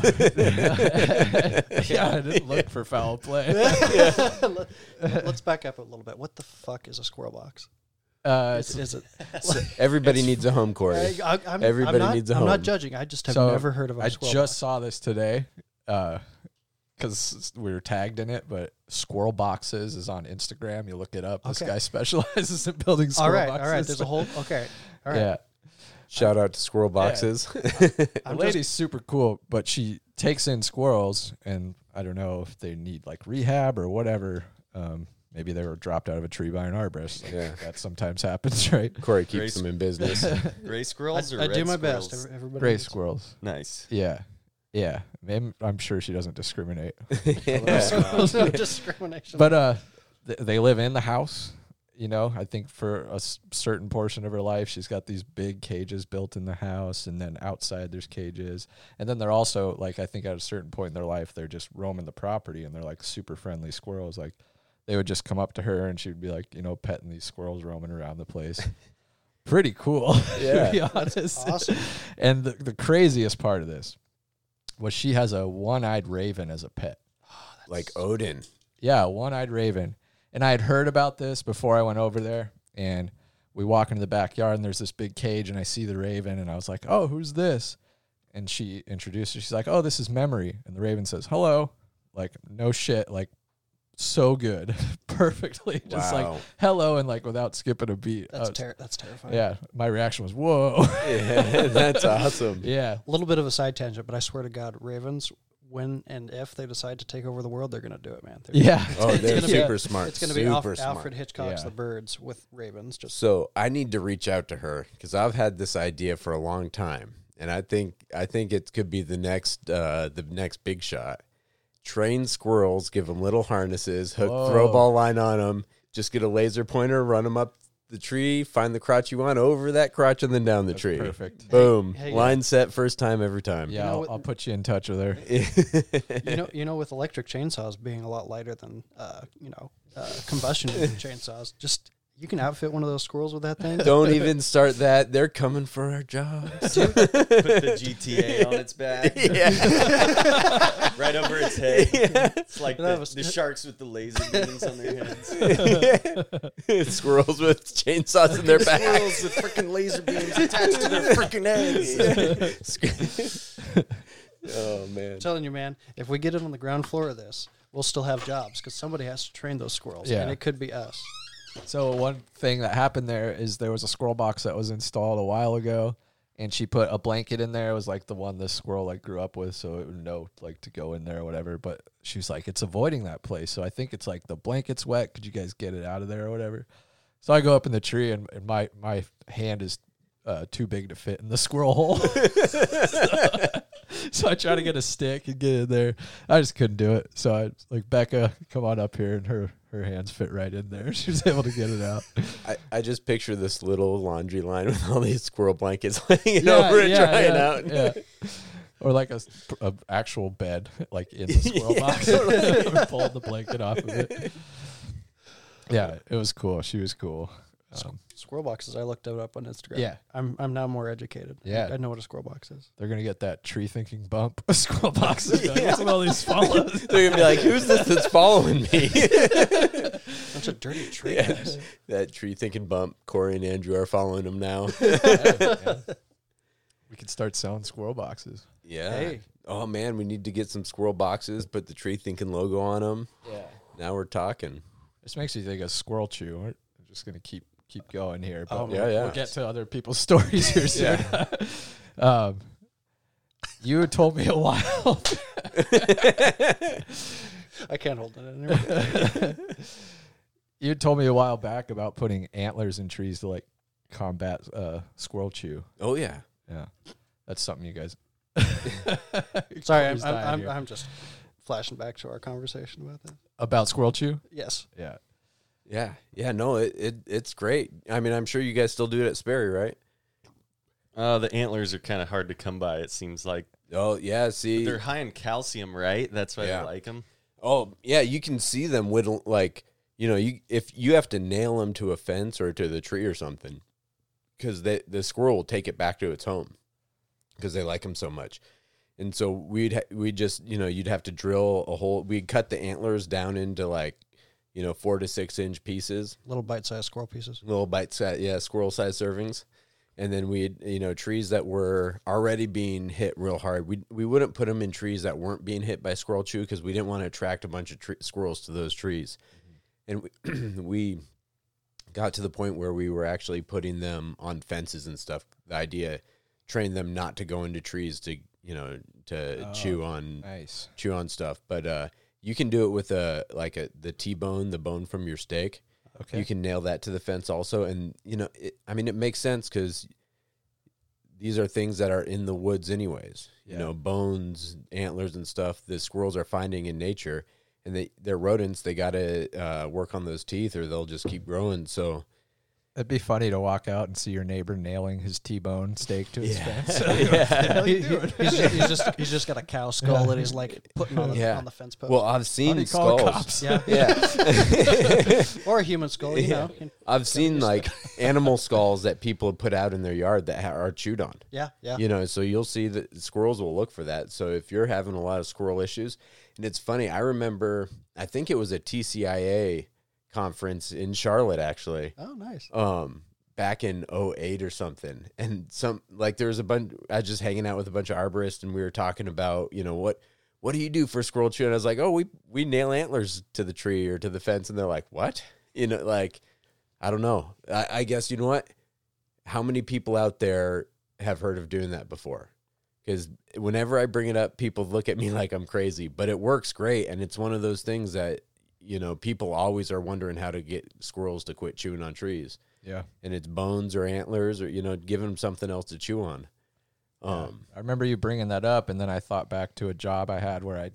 Yeah, I didn't look for foul play. Yeah. Let's back up a little bit. What the fuck is a squirrel box? Everybody needs a home, Corey. Everybody needs a home. I'm not judging. I just have never heard of a squirrel box. I just saw this today because we were tagged in it, but Squirrel Boxes is on Instagram. You look it up. Okay. This guy specializes in building squirrel boxes. All right. There's a whole... Okay. All right. Yeah. Shout out to Squirrel Boxes. Yeah. The lady's super cool, but she takes in squirrels, and I don't know if they need like rehab or whatever. Maybe they were dropped out of a tree by an arborist. Like, yeah. That sometimes happens, right? Corey keeps them in business. Gray squirrels or red squirrels? I do my best. Gray squirrels. Nice. Yeah. Yeah. I'm sure she doesn't discriminate. No discrimination. But they live in the house. I think for a certain portion of her life, she's got these big cages built in the house, and then outside there's cages. And then they're also, like, I think at a certain point in their life, they're just roaming the property, and they're, like, super friendly squirrels. Like, they would just come up to her, and she'd be, like, petting these squirrels roaming around the place. Pretty cool, yeah, to be honest. That's awesome. And the craziest part of this was she has a one-eyed raven as a pet. Oh, like Odin. Yeah, one-eyed raven. And I had heard about this before I went over there, and we walk into the backyard, and there's this big cage, and I see the raven, and I was like, oh, who's this? And she introduced her. She's like, oh, this is Memory. And the raven says, hello. Like, no shit. Like, so good. Perfectly. Wow. Just like, hello, and like without skipping a beat. That's terrifying. Yeah. My reaction was, whoa. Yeah, that's awesome. Yeah. A little bit of a side tangent, but I swear to God, ravens... When and if they decide to take over the world, they're going to do it, man. They're super smart. It's going to be Alfred Hitchcock's The Birds with ravens. So I need to reach out to her because I've had this idea for a long time, and I think it could be the next big shot. Train squirrels, give them little harnesses, throw ball line on them, just get a laser pointer, run them up the tree, find the crotch you want, over that crotch, and then down the tree. Perfect. Boom. Hey, line set, first time, every time. Yeah, I'll put you in touch with her. With electric chainsaws being a lot lighter than, combustion chainsaws, just... You can outfit one of those squirrels with that thing. Don't even start that. They're coming for our jobs. Put the GTA on its back. Yeah. Right over its head. Yeah. It's like the sharks with the laser beams on their heads. Yeah. Squirrels with chainsaws in their back. Squirrels with freaking laser beams attached to their freaking heads. Oh, man. I'm telling you, man, if we get it on the ground floor of this, we'll still have jobs because somebody has to train those squirrels, and it could be us. So one thing that happened there is there was a squirrel box that was installed a while ago, and she put a blanket in there. It was like the one this squirrel like grew up with, so it would know like to go in there or whatever. But she was like, it's avoiding that place. So I think it's like the blanket's wet. Could you guys get it out of there or whatever? So I go up in the tree, and my hand is too big to fit in the squirrel hole. So I try to get a stick and get in there. I just couldn't do it. So I was like, Becca, come on up here, and her hands fit right in there. She was able to get it out. I just picture this little laundry line with all these squirrel blankets laying over and drying out. Yeah. Or like a actual bed, like in the squirrel box. Pulled the blanket off of it. Yeah, it was cool. She was cool. Squirrel boxes. I looked it up on Instagram. Yeah, I'm now more educated. Yeah, I know what a squirrel box is. They're gonna get that tree thinking bump. Squirrel boxes. Yeah. That's what all these follows. They're gonna be like, "Who's this that's following me?" Such a dirty tree. Yeah. That tree thinking bump. Corey and Andrew are following them now. Yeah. We could start selling squirrel boxes. Yeah. Hey. Oh man, we need to get some squirrel boxes. Put the tree thinking logo on them. Yeah. Now we're talking. This makes me think of Squirrel Chew. I'm just gonna keep going here, but we'll get to other people's stories here soon. Yeah. You had told me a while. I can't hold that in there. You had told me a while back about putting antlers in trees to like combat squirrel chew. Oh yeah, yeah, that's something you guys. Sorry, I'm just flashing back to our conversation about that. About squirrel chew. Yes. Yeah. Yeah, yeah, no, it's great. I mean, I'm sure you guys still do it at Sperry, right? The antlers are kind of hard to come by, it seems like. Oh, yeah, see. But they're high in calcium, right? That's why I like them. Oh, yeah, you can see them with, like, you know, if you have to nail them to a fence or to the tree or something, because the squirrel will take it back to its home because they like them so much. And so we'd just, you know, you'd have to drill a hole. We'd cut the antlers down into, like, you know, 4 to 6 inch pieces. Little bite-sized squirrel pieces. Little bite-sized, yeah, squirrel-sized servings. And then we'd, you know, trees that were already being hit real hard. We wouldn't put them in trees that weren't being hit by squirrel chew because we didn't want to attract a bunch of squirrels to those trees. Mm-hmm. And we got to the point where we were actually putting them on fences and stuff. The idea, train them not to go into trees to, you know, to chew on stuff. But, you can do it with the T-bone, the bone from your steak. Okay. You can nail that to the fence also. And, you know, it makes sense because these are things that are in the woods anyways. Yeah. You know, bones, antlers and stuff the squirrels are finding in nature. And they're rodents. They got to work on those teeth or they'll just keep growing. So it'd be funny to walk out and see your neighbor nailing his T-bone steak to his fence. Yeah. He's just got a cow skull that he's like putting on the fence post. Well, I've seen skulls. Cops? Yeah. Yeah. Or a human skull, you know. I've seen like animal skulls that people have put out in their yard that are chewed on. Yeah, yeah. You know, so you'll see that squirrels will look for that. So if you're having a lot of squirrel issues, and it's funny, I remember, I think it was a TCIA conference in Charlotte actually. Oh, nice. Back in 2008 or something. And there was a bunch, I was just hanging out with a bunch of arborists and we were talking about, you know, what do you do for squirrel chew? And I was like, oh, we nail antlers to the tree or to the fence. And they're like, what? You know, like, I don't know. I guess, you know what? How many people out there have heard of doing that before? Because whenever I bring it up, people look at me like I'm crazy, but it works great. And it's one of those things that, you know, people always are wondering how to get squirrels to quit chewing on trees. Yeah. And it's bones or antlers or, you know, give them something else to chew on. I remember you bringing that up, and then I thought back to a job I had where I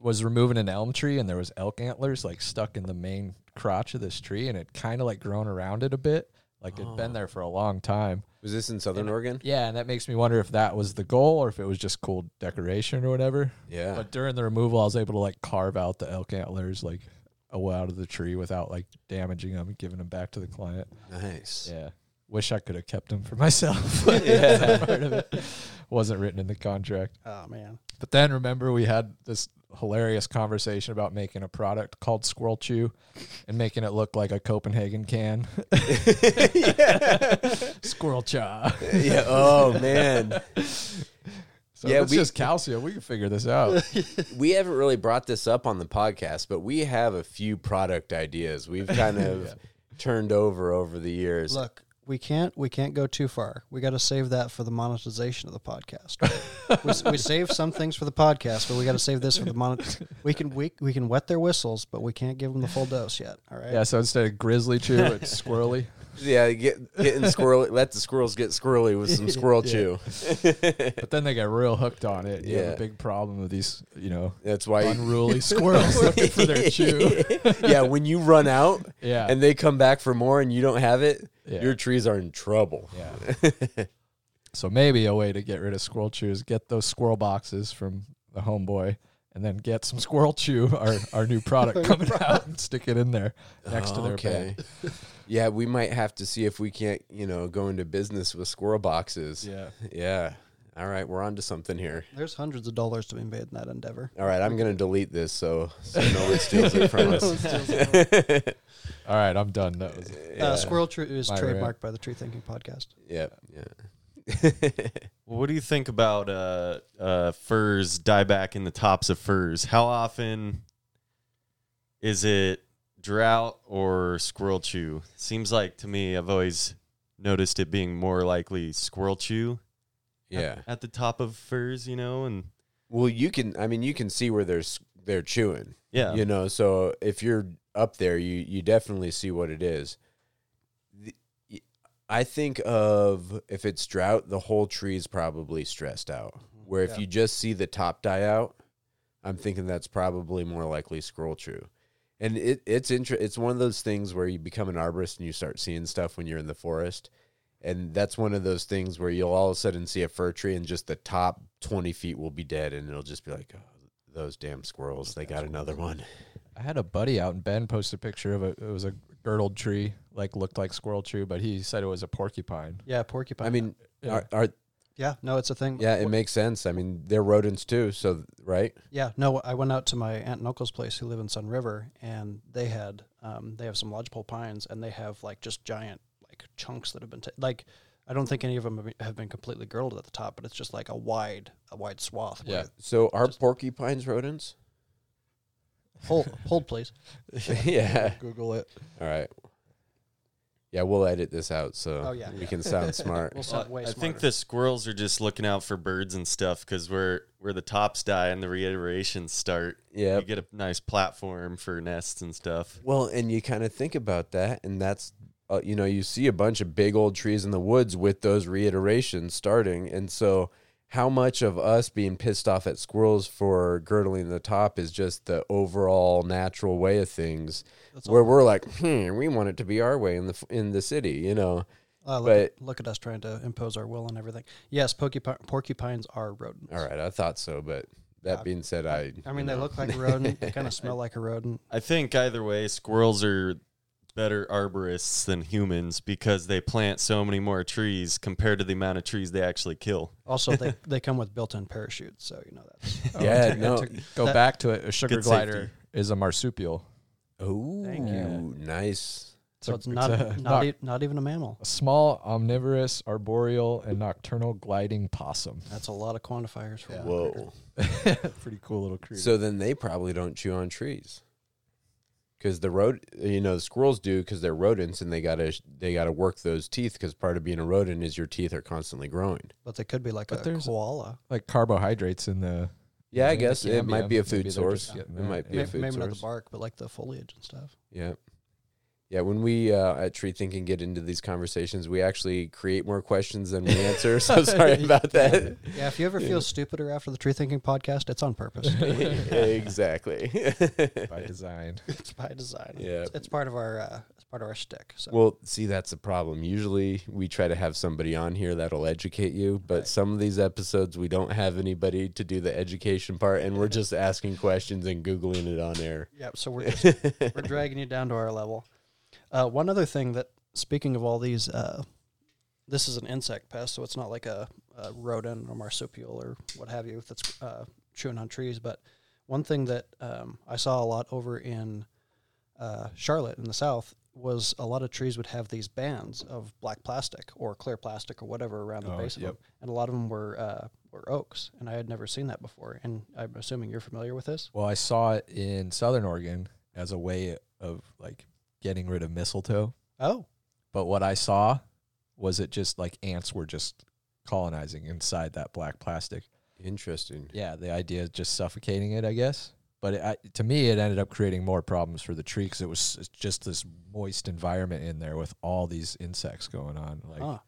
was removing an elm tree, and there was elk antlers, like, stuck in the main crotch of this tree, and it kind of, like, grown around it a bit. Like, it'd been there for a long time. Was this in Southern Oregon? Yeah, and that makes me wonder if that was the goal or if it was just cool decoration or whatever. Yeah. But during the removal, I was able to, like, carve out the elk antlers, like, out of the tree without, like, damaging them and giving them back to the client. Nice. Yeah. Wish I could have kept them for myself. Yeah. That part of it wasn't written in the contract. Oh, man. But then, remember, we had this hilarious conversation about making a product called Squirrel Chew and making it look like a Copenhagen can. Yeah. Squirrel Cha. Yeah. Oh, man. So yeah, it's just calcium. We can figure this out. We haven't really brought this up on the podcast, but we have a few product ideas we've kind of turned over the years. Look. We can't go too far. We got to save that for the monetization of the podcast. Right? we save some things for the podcast, but we got to save this for the monetization. We can wet their whistles, but we can't give them the full dose yet. All right. Yeah. So instead of grizzly chew, it's squirrely. Yeah, getting squirrely. Let the squirrels get squirrely with some squirrel chew. But then they get real hooked on it. You have a big problem with these, you know, that's why unruly squirrels looking for their chew. Yeah, when you run out and they come back for more and you don't have it, your trees are in trouble. Yeah. So maybe a way to get rid of squirrel chew is get those squirrel boxes from the homeboy and then get some Squirrel Chew, our new product coming out, and stick it in there next to their bag. Yeah, we might have to see if we can't, you know, go into business with squirrel boxes. Yeah. Yeah. All right, we're on to something here. There's hundreds of dollars to be made in that endeavor. All right, I'm going to delete this so no one steals it from us. All right, I'm done. That was Squirrel Chew is trademarked by the Tree Thinking Podcast. Yeah, yeah. Well, what do you think about furs dieback in the tops of furs? How often is it drought or squirrel chew? Seems like to me, I've always noticed it being more likely squirrel chew. Yeah, at the top of furs, you know, and well, you can see where they're chewing. Yeah, you know, so if you're up there, you definitely see what it is. I think of if it's drought, the whole tree is probably stressed out. Where if you just see the top die out, I'm thinking that's probably more likely squirrel chew. And it's one of those things where you become an arborist and you start seeing stuff when you're in the forest. And that's one of those things where you'll all of a sudden see a fir tree and just the top 20 feet will be dead. And it'll just be like, oh, those damn squirrels, they got another one. I had a buddy out in Bend post a picture of it was a girdled tree, like looked like squirrel tree, but he said it was a porcupine. Yeah, porcupine. I mean, it's a thing. Yeah, it makes sense. I mean, they're rodents too, so right? Yeah, no, I went out to my aunt and uncle's place who live in Sun River, and they had they have some lodgepole pines, and they have like just giant like chunks that have been I don't think any of them have been completely girdled at the top, but it's just like a wide swath. Yeah. So are porcupines rodents? Hold, please. Yeah. Google it. All right. Yeah, we'll edit this out so we can sound smart. We'll sound way smarter. I think the squirrels are just looking out for birds and stuff because where the tops die and the reiterations start, you get a nice platform for nests and stuff. Well, and you kind of think about that, and that's, you know, you see a bunch of big old trees in the woods with those reiterations starting, and so how much of us being pissed off at squirrels for girdling the top is just the overall natural way of things, we're like, we want it to be our way in the city, you know. Look at us trying to impose our will on everything. Yes, porcupines are rodents. All right, I thought so, but that being said, I mean, they look like a rodent. They kind of smell like a rodent. I think either way, squirrels are better arborists than humans because they plant so many more trees compared to the amount of trees they actually kill. Also, they come with built-in parachutes, so you know that. Back to it. A sugar glider is a marsupial. Oh, thank you. Nice. So it's not even a mammal. A small, omnivorous, arboreal, and nocturnal gliding possum. That's a lot of quantifiers for whoa. Pretty cool little creature. So then they probably don't chew on trees. Because the squirrels do because they're rodents and they gotta work those teeth because part of being a rodent is your teeth are constantly growing. But they could be like a koala, like carbohydrates in the. Yeah, I guess it might be a food source. It might be a food source. Maybe not the bark, but like the foliage and stuff. Yeah, yeah. When we at Tree Thinking get into these conversations, we actually create more questions than we answer. So sorry about that. Yeah, if you ever feel stupider after the Tree Thinking podcast, it's on purpose. Exactly. By design. It's by design. Yeah. It's part of our shtick. So. Well, see, that's the problem. Usually we try to have somebody on here that'll educate you, but some of these episodes we don't have anybody to do the education part, and we're just asking questions and Googling it on air. Yeah, so we're dragging you down to our level. One other thing that, speaking of all these, this is an insect pest, so it's not like a rodent or marsupial or what have you that's chewing on trees. But one thing that I saw a lot over in Charlotte in the South was a lot of trees would have these bands of black plastic or clear plastic or whatever around the base of them. And a lot of them were oaks, and I had never seen that before. And I'm assuming you're familiar with this? Well, I saw it in Southern Oregon as a way of, like, getting rid of mistletoe. Oh. But what I saw was it just like ants were just colonizing inside that black plastic. Interesting. Yeah, the idea is just suffocating it, I guess. But to me, it ended up creating more problems for the tree because it was just this moist environment in there with all these insects going on. Like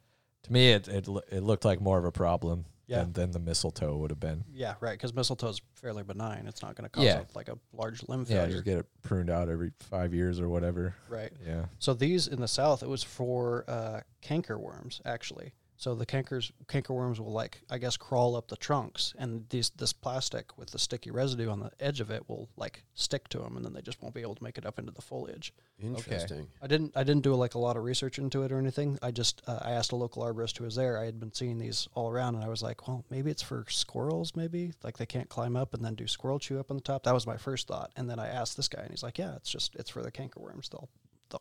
to me, it looked like more of a problem than the mistletoe would have been. Yeah, right, because mistletoe is fairly benign. It's not going to cause like a large limb failure. Yeah, just get it pruned out every 5 years or whatever. Right. Yeah. So these in the South, it was for canker worms, actually. So the cankerworms will, like, I guess, crawl up the trunks, and this plastic with the sticky residue on the edge of it will, like, stick to them, and then they just won't be able to make it up into the foliage. Interesting. Okay. I didn't do, like, a lot of research into it or anything. I just I asked a local arborist who was there. I had been seeing these all around, and I was like, well, maybe it's for squirrels, maybe. Like, they can't climb up and then do squirrel chew up on the top. That was my first thought. And then I asked this guy, and he's like, yeah, it's for the cankerworms. They'll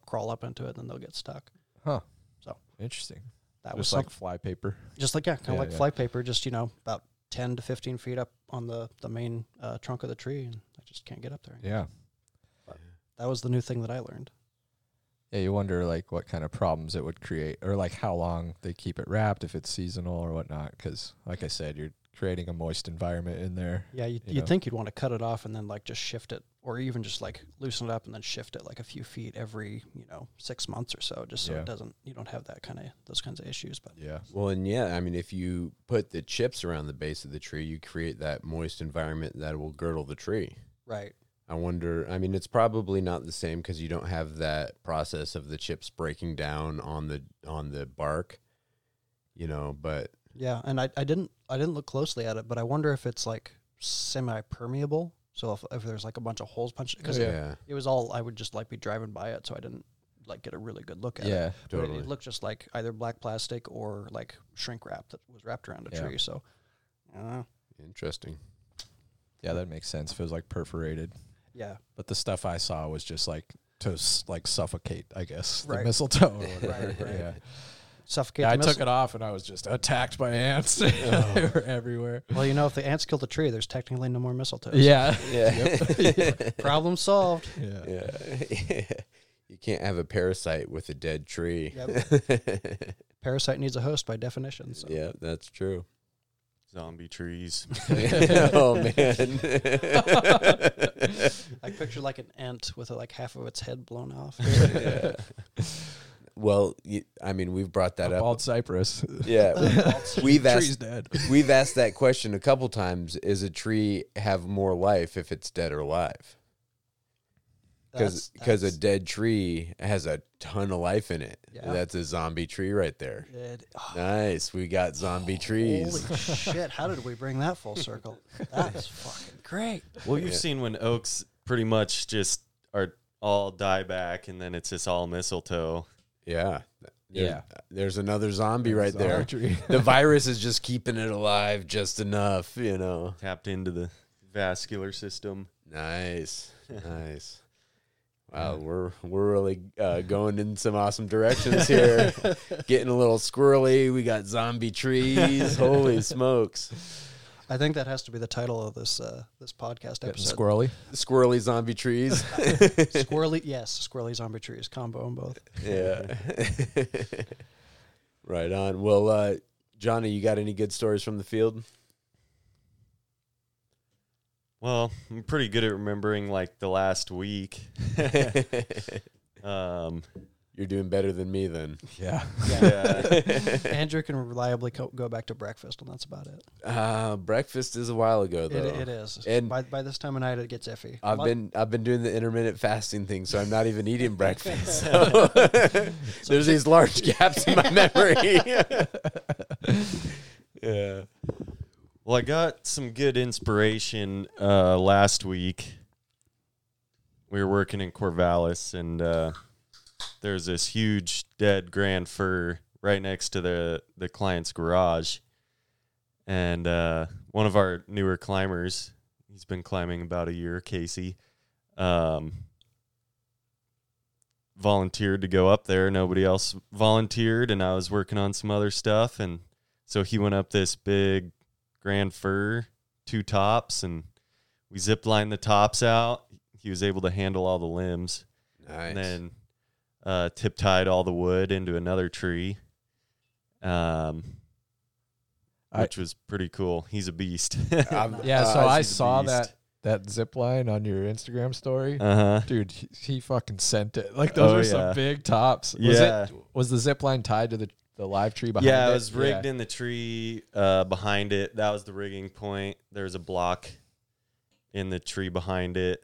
crawl up into it, and they'll get stuck. Huh. So interesting. That was like fly paper. Just like, yeah, kind of like fly paper, just, you know, about 10 to 15 feet up on the main trunk of the tree, and I just can't get up there anymore. Yeah. But that was the new thing that I learned. Yeah, you wonder, like, what kind of problems it would create, or, like, how long they keep it wrapped, if it's seasonal or whatnot, because, like I said, you're creating a moist environment in there. Yeah, you'd think you'd want to cut it off and then, like, just shift it, or even just, like, loosen it up and then shift it, like, a few feet every, 6 months or so, just so it doesn't, you don't have that those kinds of issues. But yeah. Well, and yeah, I mean, if you put the chips around the base of the tree, you create that moist environment that will girdle the tree. Right. I wonder, I mean, it's probably not the same because you don't have that process of the chips breaking down on the bark, but. Yeah, and I didn't look closely at it, but I wonder if it's, like, semi-permeable. So if there's, like, a bunch of holes punched, because it was all, I would just, like, be driving by it, so I didn't, like, get a really good look at it. Yeah, totally. It looked just like either black plastic or, like, shrink wrap that was wrapped around a tree. So, interesting. Yeah, that makes sense. If it was, like, perforated. Yeah. But the stuff I saw was just, like, to, like, suffocate, I guess, the mistletoe. Or right. Yeah. Suffocate. Yeah, I took it off and I was just attacked by ants. They were everywhere. Well, if the ants kill the tree, there's technically no more mistletoe. Yeah. Problem solved. Yeah. You can't have a parasite with a dead tree. Yep. Parasite needs a host by definition. So. Yeah, that's true. Zombie trees. Oh, man. I picture like an ant with like half of its head blown off. Yeah. Well, we've brought that up. Bald cypress. Yeah. We've asked that question a couple times. Is a tree have more life if it's dead or alive? Because a dead tree has a ton of life in it. Yeah. That's a zombie tree right there. Nice. We got zombie trees. Holy shit. How did we bring that full circle? That is fucking great. Well, you've seen when oaks pretty much just are all die back and then it's just all mistletoe. Yeah. There's another zombie right there. The virus is just keeping it alive just enough, Tapped into the vascular system. Nice. Wow, we're really going in some awesome directions here. Getting a little squirrely. We got zombie trees. Holy smokes. I think that has to be the title of this podcast episode. Squirrely zombie trees. Squirrely zombie trees. Combo on both. Yeah. Right on. Well, Johnny, you got any good stories from the field? Well, I'm pretty good at remembering like the last week. You're doing better than me then. Yeah. Andrew can reliably go back to breakfast, and that's about it. Breakfast is a while ago, though. It is. And by this time of night, it gets iffy. I've been doing the intermittent fasting thing, so I'm not even eating breakfast. So there's these large gaps in my memory. Yeah. Well, I got some good inspiration last week. We were working in Corvallis, and... there's this huge dead grand fir right next to the client's garage. And one of our newer climbers, he's been climbing about a year, Casey, volunteered to go up there. Nobody else volunteered, and I was working on some other stuff. And so he went up this big grand fir, 2 tops, and we ziplined the tops out. He was able to handle all the limbs. Nice. And then... tip-tied all the wood into another tree, which was pretty cool. He's a beast. So I saw that zip line on your Instagram story. Uh-huh. Dude, he fucking sent it. Like, those were some big tops. Was the zip line tied to the live tree behind it? Yeah, it was rigged in the tree behind it. That was the rigging point. There's a block in the tree behind it,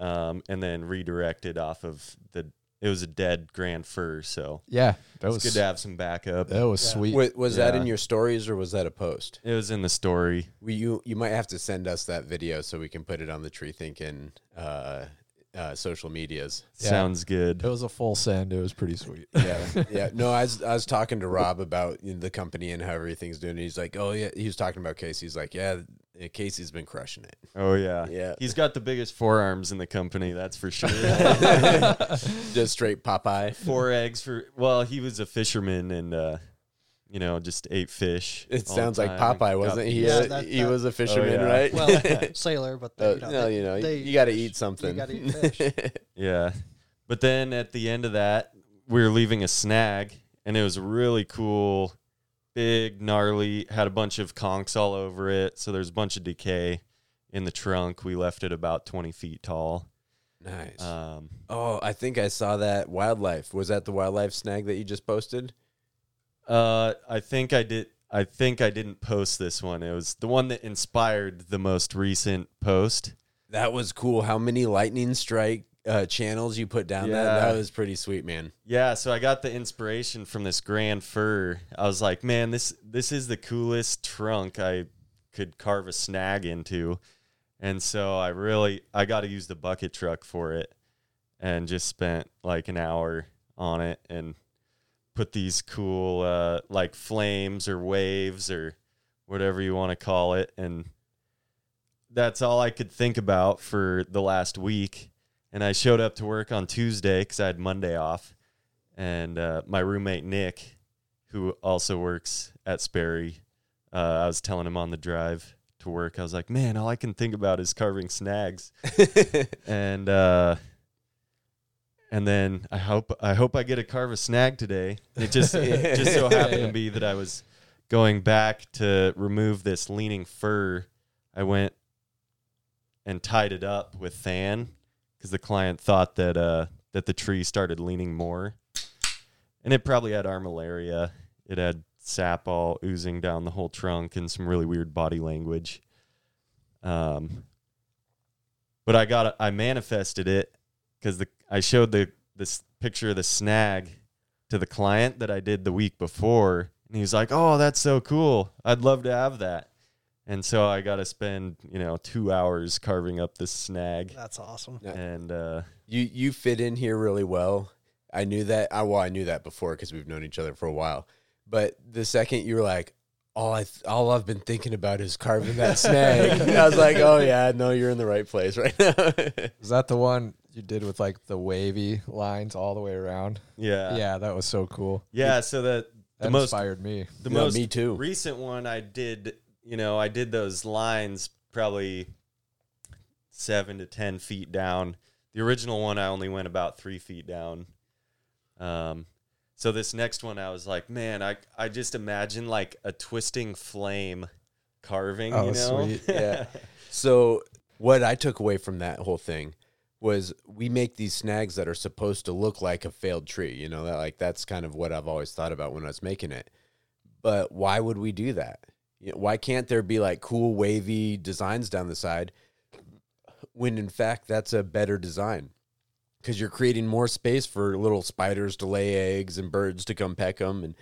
and then redirected off of the It was a dead grand fur, so yeah, that was good to have some backup. That was sweet. Wait, was that in your stories or was that a post? It was in the story. You might have to send us that video so we can put it on the Tree Thinking social medias. Yeah. Sounds good. It was a full send. It was pretty sweet. Yeah, yeah. No, I was talking to Rob about the company and how everything's doing. And he's like, oh yeah, he was talking about Casey. He's like, yeah. Casey's been crushing it. Oh, yeah. Yeah. He's got the biggest forearms in the company, that's for sure. Just straight Popeye. 4 eggs for... Well, he was a fisherman and, just ate fish. It sounds like Popeye, wasn't he? Yeah, he was a fisherman, right? Well, sailor, but... you got to eat something. You got to eat fish. Yeah. But then at the end of that, we were leaving a snag, and it was really cool... Big, gnarly, had a bunch of conchs all over it, so there's a bunch of decay in the trunk. We left it about 20 feet tall. Nice. I think I saw that wildlife. Was that the wildlife snag that you just posted? I think I did. I think I didn't post this one. It was the one that inspired the most recent post. That was cool. How many lightning strike channels you put down that was pretty sweet, man. Yeah, so I got the inspiration from this grand fir. I was like, man, this is the coolest trunk I could carve a snag into. And so I got to use the bucket truck for it and just spent like an hour on it and put these cool like flames or waves or whatever you want to call it. And that's all I could think about for the last week. And I showed up to work on Tuesday because I had Monday off. And my roommate, Nick, who also works at Sperry, I was telling him on the drive to work, I was like, man, all I can think about is carving snags. And then I hope I get to carve a snag today. It just so happened to be that I was going back to remove this leaning fir. I went and tied it up with Than. Because the client thought that the tree started leaning more. And it probably had armillaria. It had sap all oozing down the whole trunk and some really weird body language. But I manifested it because I showed this picture of the snag to the client that I did the week before. And he was like, oh, that's so cool. I'd love to have that. And so I got to spend, 2 hours carving up this snag. That's awesome. And you fit in here really well. I knew that. I knew that before because we've known each other for a while. But the second you were like, all I've been thinking about is carving that snag. I was like, oh, yeah, no, you're in the right place right now. Is that the one you did with, like, the wavy lines all the way around? Yeah. Yeah, that was so cool. Yeah, so that inspired me. The most me too. Recent one I did... I did those lines probably 7 to 10 feet down. The original one, I only went about 3 feet down. So this next one, I was like, man, I just imagine like a twisting flame carving, Sweet. Yeah. So what I took away from that whole thing was we make these snags that are supposed to look like a failed tree. That's kind of what I've always thought about when I was making it. But why would we do that? Why can't there be like cool wavy designs down the side when in fact that's a better design? Because you're creating more space for little spiders to lay eggs and birds to come peck them.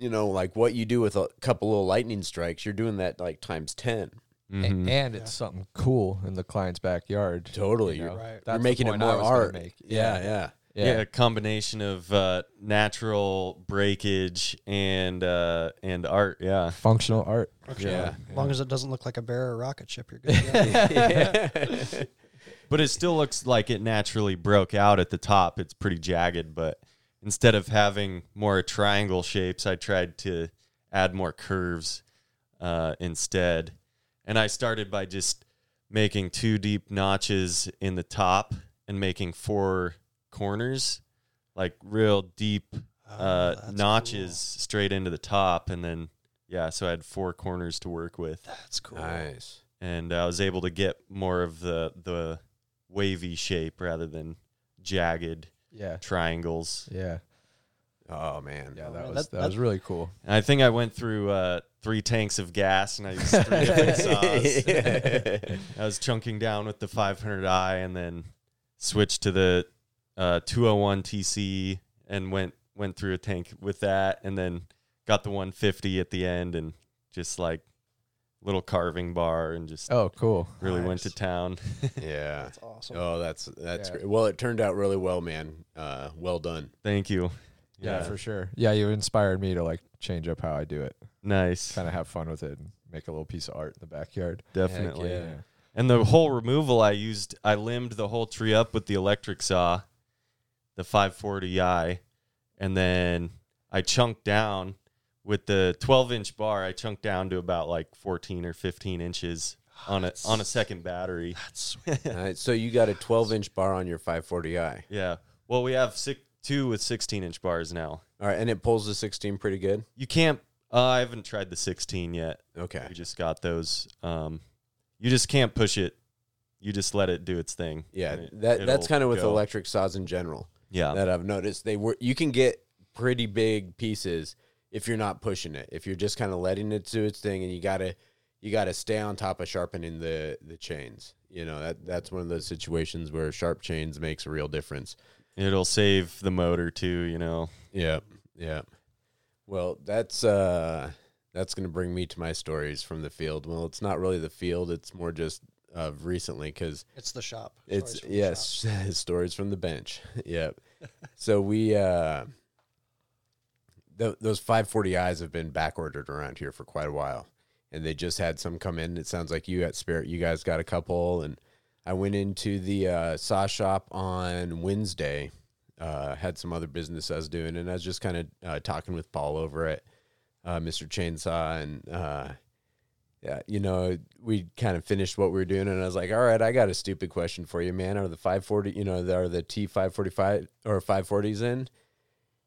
And, like what you do with a couple little lightning strikes, you're doing that like times 10. Mm-hmm. And it's something cool in the client's backyard. Totally. You're right. You're making it more art. Yeah, a combination of natural breakage and art. Yeah, functional art. Yeah, as long as it doesn't look like a bear or a rocket ship, you're good. Yeah. But it still looks like it naturally broke out at the top. It's pretty jagged, but instead of having more triangle shapes, I tried to add more curves instead. And I started by just making 2 deep notches in the top and making 4 corners, like real deep notches straight into the top, and then so I had 4 corners to work with. That's cool. Nice. And I was able to get more of the wavy shape rather than jagged triangles. Oh man. That was really cool. And I think I went through 3 tanks of gas and I used 3 different saws. I was chunking down with the 500i and then switched to the 201 TC and went through a tank with that, and then got the 150 at the end, and just like little carving bar, and just really nice. Went to town. Yeah, that's awesome. Oh, that's great. Well, it turned out really well, man. Well done. Thank you. Yeah, for sure. Yeah, you inspired me to like change up how I do it. Nice. Kind of have fun with it and make a little piece of art in the backyard. Definitely. Yeah. And the whole removal, I limbed the whole tree up with the electric saw, the 540i, and then I chunked down with the 12-inch bar. I chunked down to about like 14 or 15 inches on a second battery. That's sweet. All right, so you got a 12-inch bar on your 540i. Yeah. Well, we have two with 16-inch bars now. All right, and it pulls the 16 pretty good? You can't. I haven't tried the 16 yet. Okay. We just got those. You just can't push it. You just let it do its thing. Yeah, that's kind of with electric saws in general. Yeah, that I've noticed you can get pretty big pieces if you're not pushing it. If you're just kind of letting it do its thing, and you gotta stay on top of sharpening the chains. You know, that's one of those situations where sharp chains makes a real difference. It'll save the motor too. You know. Yeah. Yeah. Well, that's going to bring me to my stories from the field. Well, it's not really the field. It's more just recently because it's the shop. It's yes, stories from the bench. Yep. So we those 540i's have been back ordered around here for quite a while, and they just had some come in. It sounds like you at Spirit, you guys got a couple, and I went into the saw shop on Wednesday. Had some other business I was doing, and I was just kind of talking with Paul over at Mr. Chainsaw, and we kind of finished what we were doing, and I was like, all right, I got a stupid question for you, man. Are the 540, are the T545 or 540s in?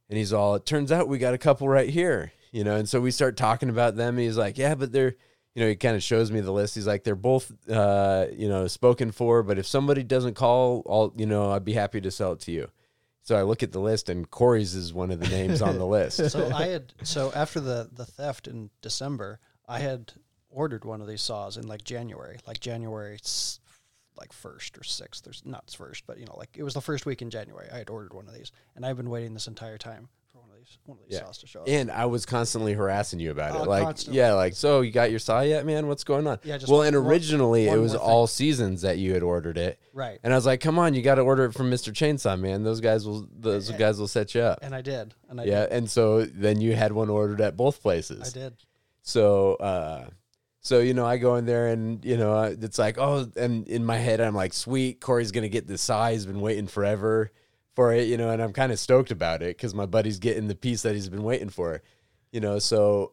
And he's all, it turns out we got a couple right here, you know, and so we start talking about them, and he's like, yeah, but they're, you know, he kind of shows me the list. He's like, they're both, spoken for, but if somebody doesn't call, I'd be happy to sell it to you. So I look at the list, and Corey's is one of the names on the list. So after the theft in December, I had ordered one of these saws in January 1st or 6th. There's not 1st, but it was the first week in January. I had ordered one of these, and I've been waiting this entire time for one of these saws to show up. And I was constantly harassing you about it. So you got your saw yet, man? What's going on? Yeah, originally it was All Seasons that you had ordered it. Right. And I was like, come on, you got to order it from Mr. Chainsaw, man. Those guys will set you up. And I did. And so then you had one ordered at both places. I did. So, I go in there and, it's like, oh, and in my head, I'm like, sweet, Corey's going to get this saw. He's been waiting forever for it, and I'm kind of stoked about it because my buddy's getting the piece that he's been waiting for, So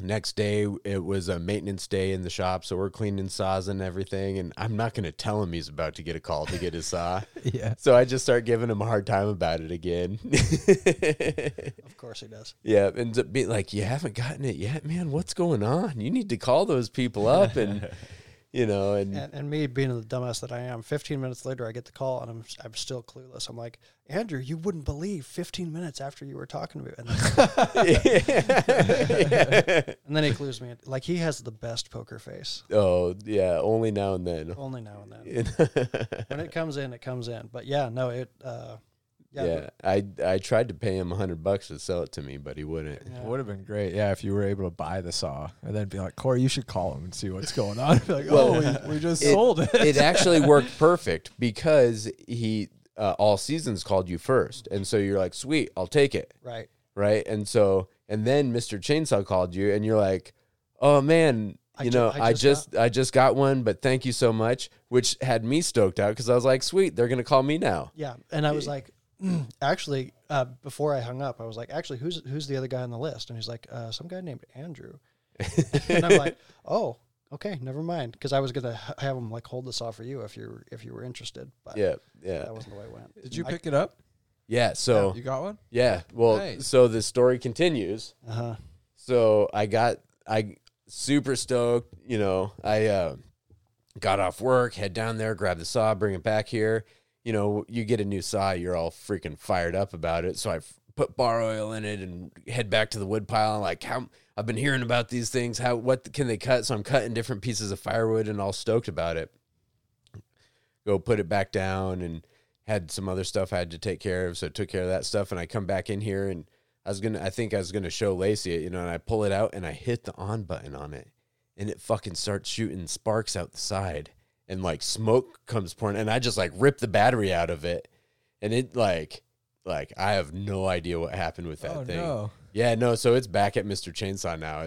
next day, it was a maintenance day in the shop, so we're cleaning saws and everything, and I'm not going to tell him he's about to get a call to get his saw. Yeah. So I just start giving him a hard time about it again. Of course he does. Yeah, ends up being like, you haven't gotten it yet, man. What's going on? You need to call those people up and... And me being the dumbass that I am, 15 minutes later, I get the call, and I'm still clueless. I'm like, Andrew, you wouldn't believe 15 minutes after you were talking to me. And then he clues me in. Like, he has the best poker face. Oh, yeah, only now and then. Only now and then. When it comes in, it comes in. But, yeah, no, it... I tried to pay him $100 to sell it to me, but he wouldn't. Yeah. It would have been great, yeah, if you were able to buy the saw and then be like, Corey, you should call him and see what's going on. Be like, we just sold it. It actually worked perfect because he All Seasons called you first, and so you're like, sweet, I'll take it. Right, and so then Mr. Chainsaw called you, and you're like, oh man. I just got one, but thank you so much, which had me stoked out because I was like, sweet, they're gonna call me now. Yeah, and I was like, actually, before I hung up, I was like, actually, who's the other guy on the list? And he's like, some guy named Andrew. And I'm like, oh, okay, never mind, because I was gonna have him like hold this off for you if you were interested. But yeah, that wasn't the way it went. Did you pick it up? Yeah. So you got one? Yeah. Well, nice. So the story continues. So I got super stoked, I got off work, head down there, grab the saw, bring it back here. You get a new saw, you're all freaking fired up about it. So I put bar oil in it and head back to the wood pile. I'm like, how I've been hearing about these things, what can they cut? So I'm cutting different pieces of firewood and all stoked about it. Go put it back down and had some other stuff I had to take care of, so I took care of that stuff, and I come back in here, and I think I was gonna show Lacey it, you know, and I pull it out, and I hit the on button on it, and it fucking starts shooting sparks out the side, and, like, smoke comes pouring, and I just, like, rip the battery out of it, and it, like, I have no idea what happened with that thing. No. Yeah, no, so it's back at Mr. Chainsaw now.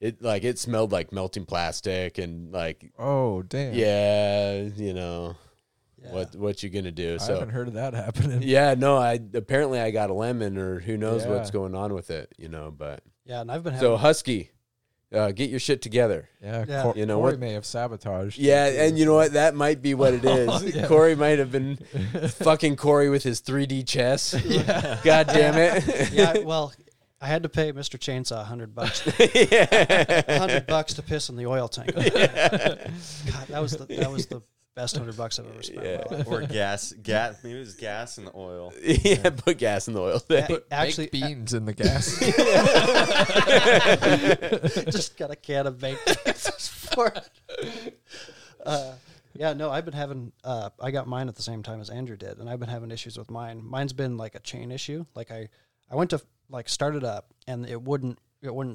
It smelled like melting plastic and, like... Oh, damn. Yeah, you know, yeah. What you gonna do? I haven't heard of that happening. Yeah, no, apparently I got a lemon, or who knows what's going on with it, you know, but... Yeah, and I've been having... So, Husky, get your shit together. Yeah. You know, Corey may have sabotaged. Yeah, and you know what? That might be what it is. Yeah. Corey might have been fucking Corey with his 3D chess. Yeah. God damn it. Yeah, well... I had to pay Mr. Chainsaw $100. $100 to piss in the oil tank. Yeah. God, that was the best $100 I've ever spent. Yeah. Or gas. Maybe it was gas in the oil. Yeah, put gas in the oil. Actually, baked beans in the gas. Just got a can of baked beans for it. Yeah, no, I've been having, I got mine at the same time as Andrew did, and I've been having issues with mine. Mine's been like a chain issue. Like I went to... like start it up and it wouldn't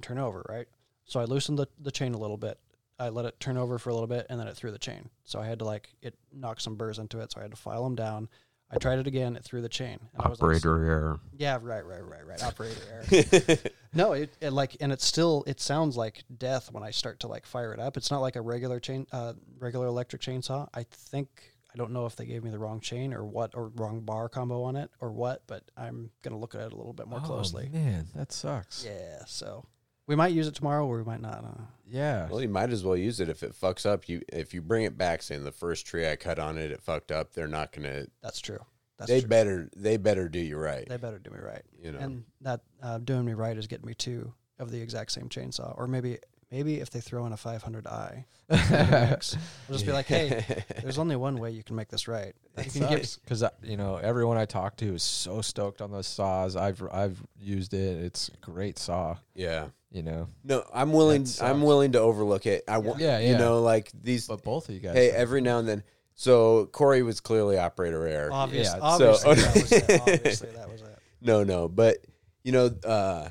turn over, right? So I loosened the chain a little bit. I let it turn over for a little bit and then it threw the chain. So I had to it knocked some burrs into it. So I had to file them down. I tried it again. It threw the chain. And operator error. Yeah, right. Operator error. No, and it's still, it sounds like death when I start to fire it up. It's not like a regular chain, regular electric chainsaw. I think, I don't know if they gave me the wrong chain or what, or wrong bar combo on it or what, but I'm going to look at it a little bit more closely. Oh, man, that sucks. Yeah, so we might use it tomorrow or we might not. Yeah. Well, you might as well use it if it fucks up. If you bring it back, saying the first tree I cut on it, it fucked up, they're not going to... That's true. They better do you right. They better do me right. You know. And that doing me right is getting me two of the exact same chainsaw, or Maybe if they throw in a 500i, I'll just be like, hey, there's only one way you can make this right. Because, you know, everyone I talk to is so stoked on those saws. I've used it. It's a great saw. Yeah. You know. No, I'm willing to overlook it. Yeah. You know, like these. But both of you guys. Hey, every now and then. So Corey was clearly operator error. Obviously. Yeah, Obviously that was it. No. But, you know,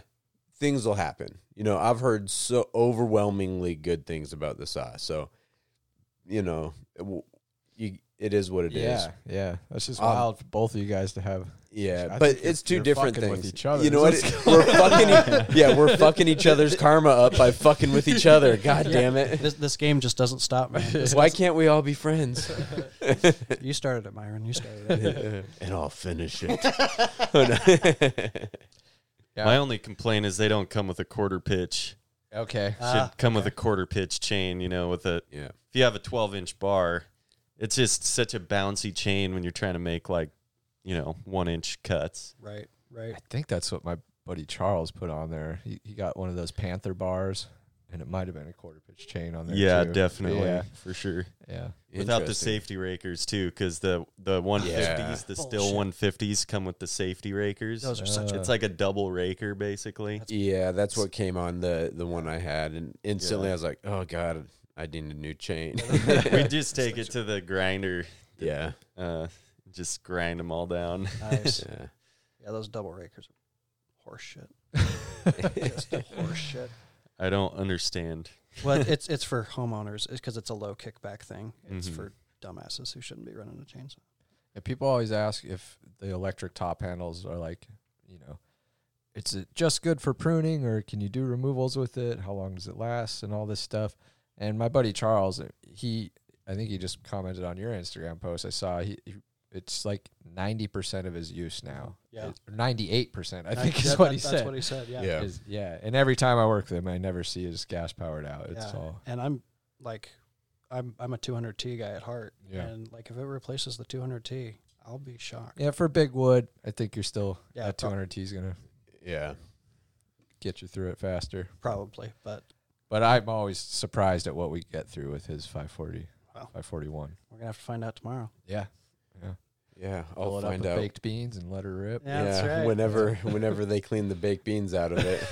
things will happen. You know, I've heard so overwhelmingly good things about the saw. So, you know, it is what it is. Yeah. That's just wild for both of you guys to have. Yeah, but it's two different things. With each other. You know what? We're fucking each other's karma up by fucking with each other. God damn it. This game just doesn't stop me. Why can't we all be friends? You started it, Myron. You started it. And I'll finish it. Yeah. My only complaint is they don't come with a quarter pitch. Okay. Should come with a quarter pitch chain, you know, with a... Yeah. If you have a 12-inch bar, it's just such a bouncy chain when you're trying to make, 1-inch cuts. Right. I think that's what my buddy Charles put on there. He got one of those Panther bars, and it might have been a quarter pitch chain on there, too. Definitely, yeah, definitely, for sure. Yeah. Without the safety rakers, too, because the 150s, the still 150s come with the safety rakers. Those are such it's like a double raker, basically. That's what came on the one I had, and instantly I was like, oh, God, I need a new chain. We just take it to the grinder. Yeah. Just grind them all down. Nice. Yeah, those double rakers are horseshit. Just horseshit. I don't understand. Well, it's for homeowners because it's a low kickback thing. It's for dumbasses who shouldn't be running a chainsaw. Yeah, people always ask if the electric top handles are is it just good for pruning or can you do removals with it? How long does it last and all this stuff? And my buddy Charles, I think he just commented on your Instagram post. I saw it's 90% of his use now. Yeah. 98%, I think that's what he said. That's what he said, yeah. And every time I work with him, I never see his gas powered out. It's all. And I'm a 200T guy at heart. Yeah. And, if it replaces the 200T, I'll be shocked. Yeah, for big wood, I think you're still at 200T is going to get you through it faster. Probably, But I'm always surprised at what we get through with his 540, 541. We're going to have to find out tomorrow. Yeah. Yeah, I'll find out. Baked beans and let her rip. Yeah, that's right. Whenever they clean the baked beans out of it,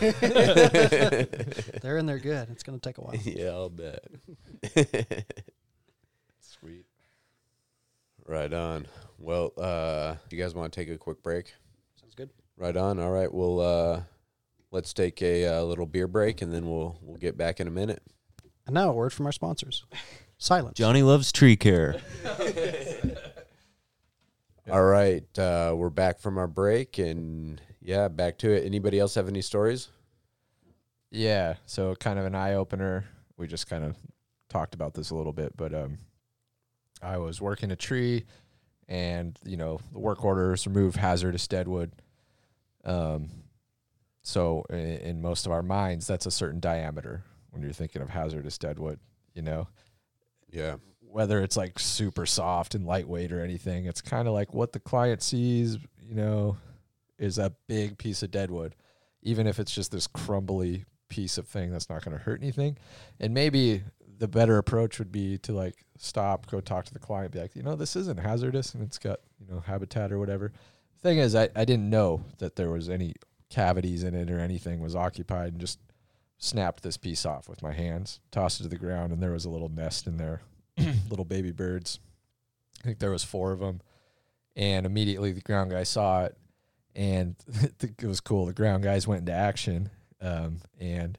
they're in there good. It's gonna take a while. Yeah, I'll bet. Sweet. Right on. Well, do you guys want to take a quick break? Sounds good. Right on. All right. Well, let's take a little beer break, and then we'll get back in a minute. And now a word from our sponsors. Silence. Johnny loves tree care. All right. We're back from our break, and yeah, back to it. Anybody else have any stories? Yeah. So kind of an eye-opener. We just kind of talked about this a little bit, but I was working a tree, and, you know, the work order is remove hazardous deadwood. So in most of our minds, that's a certain diameter when you're thinking of hazardous deadwood, you know? Yeah. Whether it's like super soft and lightweight or anything, it's kind of like what the client sees, you know, is a big piece of deadwood, even if it's just this crumbly piece of thing that's not going to hurt anything. And maybe the better approach would be to like stop, go talk to the client, be like, you know, this isn't hazardous and it's got, you know, habitat or whatever. The thing is, I didn't know that there was any cavities in it or anything was occupied, and just snapped this piece off with my hands, tossed it to the ground, and there was a little nest in there, little baby birds. I think there was 4 of them. And immediately the ground guy saw it, and it was cool. The ground guys went into action and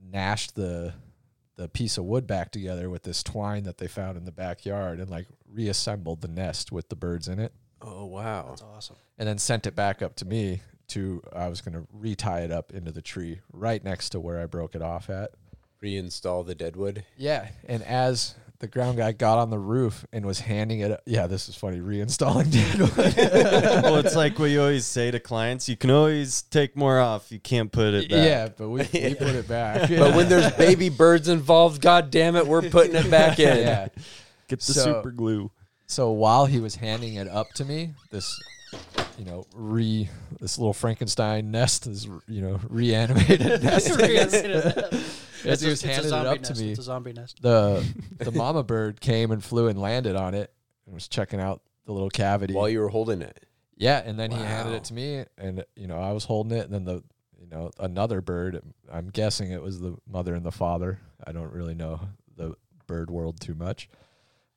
gnashed the piece of wood back together with this twine that they found in the backyard, and like reassembled the nest with the birds in it. Oh, wow. That's awesome. And then sent it back up to me to, I was going to retie it up into the tree right next to where I broke it off at. Reinstall the deadwood? Yeah. And as the ground guy got on the roof and was handing it up, yeah, this is funny, reinstalling deadwood. Well, it's like what you always say to clients, you can always take more off. You can't put it back. Yeah, but we put it back. Yeah. But when there's baby birds involved, God damn it, we're putting it back in. Yeah. Get the super glue. So while he was handing it up to me, this, you know, this little Frankenstein nest is, you know, reanimated nest. As he was handing it up to me, it's a zombie nest. The mama bird came and flew and landed on it and was checking out the little cavity while you were holding it. Yeah, and then he handed it to me, and, you know, I was holding it, and then the, you know, another bird. I'm guessing it was the mother and the father. I don't really know the bird world too much.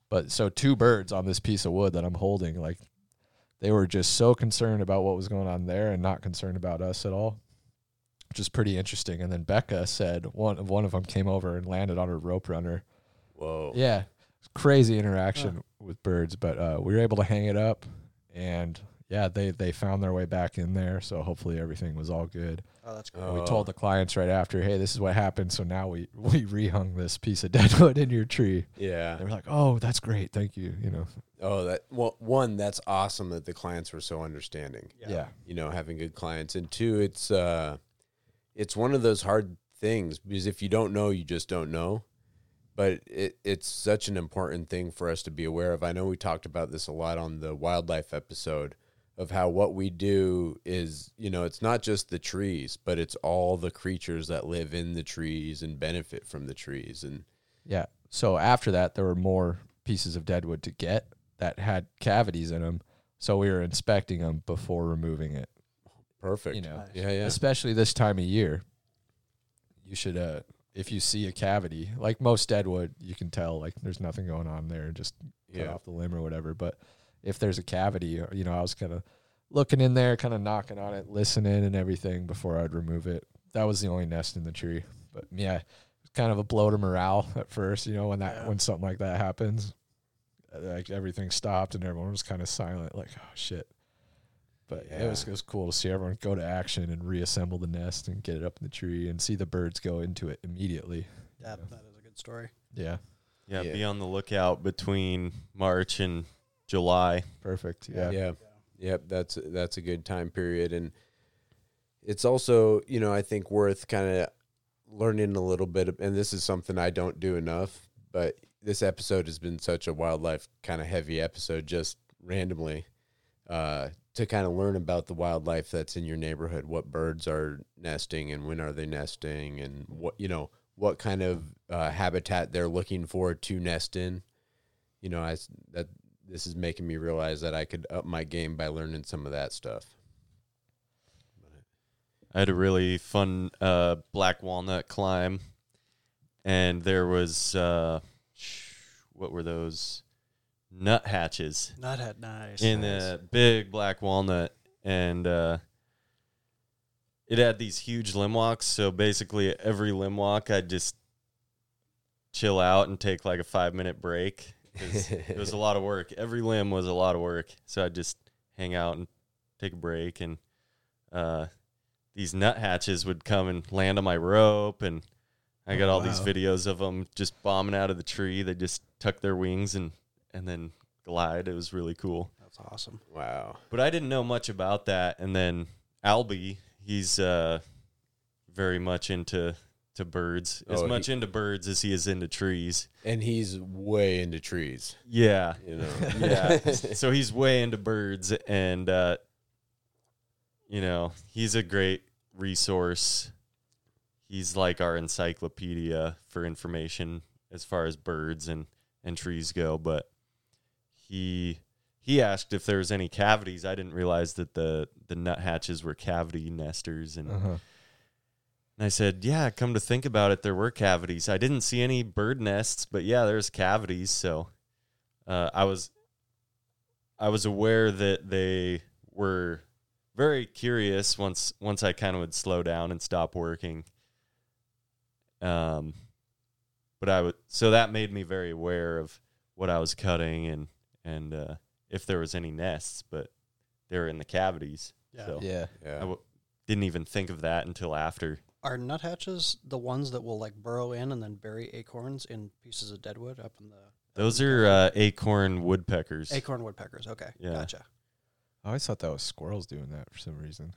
But so 2 birds on this piece of wood that I'm holding, like, they were just so concerned about what was going on there and not concerned about us at all, which is pretty interesting. And then Becca said one of them came over and landed on her rope runner. Whoa. Yeah. Crazy interaction with birds, but we were able to hang it up, and yeah, they found their way back in there. So hopefully everything was all good. Oh, that's cool. We told the clients right after, hey, this is what happened. So now we rehung this piece of deadwood in your tree. Yeah. They were like, oh, that's great. Thank you. You know. Oh, that's awesome that the clients were so understanding. Yeah. You know, having good clients. And 2, it's one of those hard things, because if you don't know, you just don't know. But it's such an important thing for us to be aware of. I know we talked about this a lot on the wildlife episode, of how what we do is, you know, it's not just the trees, but it's all the creatures that live in the trees and benefit from the trees. And yeah, so after that, there were more pieces of deadwood to get that had cavities in them, so we were inspecting them before removing it. Perfect. You know, nice. Yeah. Especially this time of year, you should, if you see a cavity, like most deadwood, you can tell, like, there's nothing going on there, just cut off the limb or whatever, but if there's a cavity, you know, I was kind of looking in there, kind of knocking on it, listening and everything before I'd remove it. That was the only nest in the tree. But yeah, it was kind of a blow to morale at first, you know, when something like that happens, like everything stopped and everyone was kind of silent, like, oh shit. But yeah, it was cool to see everyone go to action and reassemble the nest and get it up in the tree and see the birds go into it immediately. Yeah, you know? That is a good story. Yeah. Yeah, be on the lookout between March and July. Perfect. Yeah. Yep. That's a good time period. And it's also, you know, I think worth kind of learning a little bit, and this is something I don't do enough, but this episode has been such a wildlife kind of heavy episode, just randomly, to kind of learn about the wildlife that's in your neighborhood, what birds are nesting and when are they nesting, and what, you know, what kind of habitat they're looking for to nest in. You know, this is making me realize that I could up my game by learning some of that stuff. I had a really fun black walnut climb, and there was what were those nuthatches. Nuthead, nice. In a big black walnut. And it had these huge limb walks. So basically every limb walk, I'd just chill out and take like a 5-minute break. It was a lot of work. Every limb was a lot of work. So I'd just hang out and take a break. And these nuthatches would come and land on my rope. And I got all these videos of them just bombing out of the tree. They just tuck their wings and then glide. It was really cool. That's awesome. Wow. But I didn't know much about that. And then Albie, he's very much into birds, into birds as he is into trees. And he's way into trees. Yeah. You know. Yeah. So he's way into birds, and you know, he's a great resource. He's like our encyclopedia for information as far as birds and trees go, but he asked if there was any cavities. I didn't realize that the nuthatches were cavity nesters, and and I said, yeah, come to think about it, there were cavities. I didn't see any bird nests, but yeah, there's cavities. So I was aware that they were very curious once I kind of would slow down and stop working. But so that made me very aware of what I was cutting and if there was any nests, but they were in the cavities. Yeah. So yeah. I didn't even think of that until after. Are nuthatches the ones that will like burrow in and then bury acorns in pieces of deadwood up in the... Those are acorn woodpeckers. Acorn woodpeckers, okay. Yeah. Gotcha. I always thought that was squirrels doing that for some reason.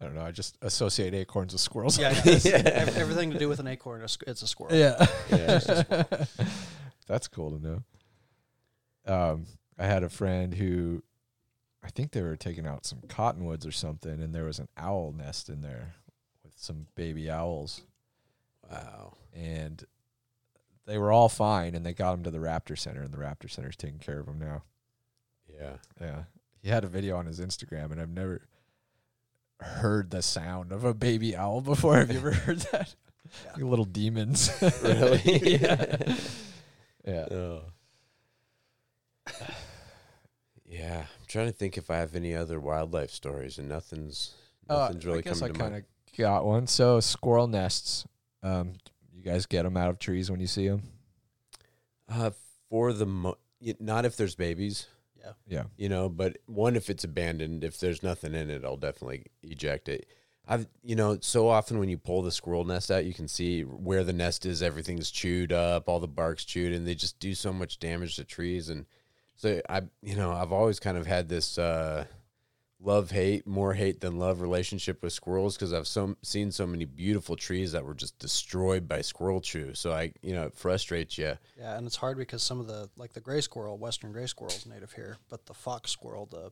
I don't know, I just associate acorns with squirrels. Yeah, everything to do with an acorn, it's a squirrel. Yeah. It's a squirrel. That's cool to know. I had a friend who... I think they were taking out some cottonwoods or something, and there was an owl nest in there with some baby owls. Wow. And they were all fine, and they got them to the Raptor Center, and the Raptor Center's taking care of them now. Yeah. Yeah. He had a video on his Instagram, and I've never heard the sound of a baby owl before. Have you ever heard that? Yeah. Like little demons. Really? Yeah. Yeah. Oh. Yeah, I'm trying to think if I have any other wildlife stories, and nothing's really coming to mind. I guess I kind of got one. So squirrel nests, you guys get them out of trees when you see them? Not if there's babies. Yeah. Yeah. You know, but one, if it's abandoned, if there's nothing in it, I'll definitely eject it. So often when you pull the squirrel nest out, you can see where the nest is. Everything's chewed up, all the bark's chewed, and they just do so much damage to trees. And so I've always kind of had this love-hate, more hate than love relationship with squirrels, because I've seen so many beautiful trees that were just destroyed by squirrel chew. So it frustrates you. Yeah, and it's hard because some of the the gray squirrel, western gray squirrel, is native here, but the fox squirrel, the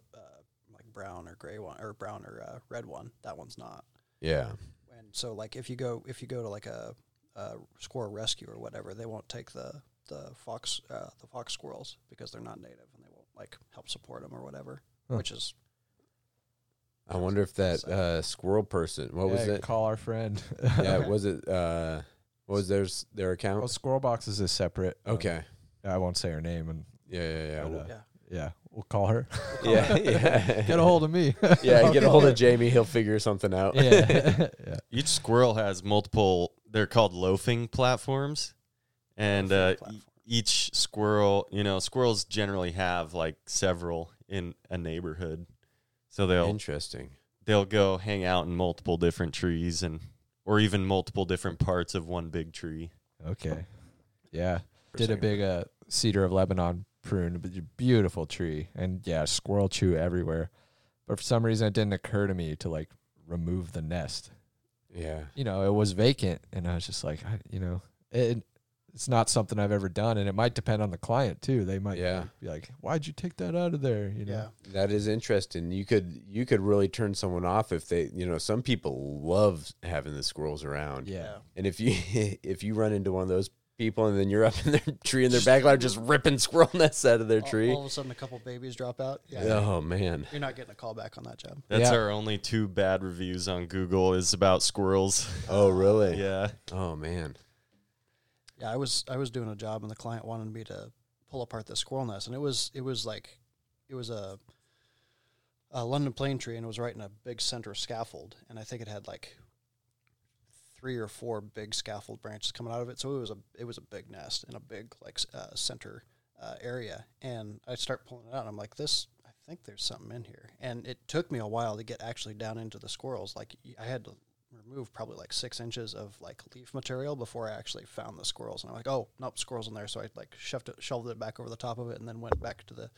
brown or gray one or brown or red one, that one's not. Yeah. And so if you go to a squirrel rescue or whatever, they won't take the fox squirrels because they're not native, and they won't help support them or whatever. Huh. Which is, I wonder if that squirrel person, was it? Call our friend. Yeah, was it? What was their account? Well, Squirrel Boxes is separate. Okay, I won't say her name. And yeah. But, yeah, we'll call her. Yeah. Get a hold of me. Yeah, get a hold of Jamie. He'll figure something out. Yeah. Yeah. Each squirrel has multiple. They're called loafing platforms. And each squirrel, squirrels generally have several in a neighborhood. So they'll go hang out in multiple different trees or even multiple different parts of one big tree. Okay. Yeah. Did a big cedar of Lebanon prune, but a beautiful tree. And yeah, squirrel chew everywhere. But for some reason, it didn't occur to me to remove the nest. Yeah. It was vacant. And I was just it's not something I've ever done, and it might depend on the client too. They might be like, "Why'd you take that out of there?" Yeah. That is interesting. You could really turn someone off if they, some people love having the squirrels around. Yeah. And if you run into one of those people and then you're up in their tree in their backyard just ripping squirrel nests out of their tree, all of a sudden a couple babies drop out. Yeah. Oh man. You're not getting a call back on that job. That's our only two bad reviews on Google is about squirrels. Oh really? Yeah. Oh man. Yeah, I was doing a job, and the client wanted me to pull apart the squirrel nest, and it was a London plane tree, and it was right in a big center scaffold, and I think it had like 3 or 4 big scaffold branches coming out of it. So it was a big nest in a big center area, and I start pulling it out, and I'm like, I think there's something in here. And it took me a while to get actually down into the squirrels. Like, I had to remove probably 6 inches of leaf material before I actually found the squirrels. And I'm like, oh, nope, squirrels in there. So I shoveled it back over the top of it, and then went back to the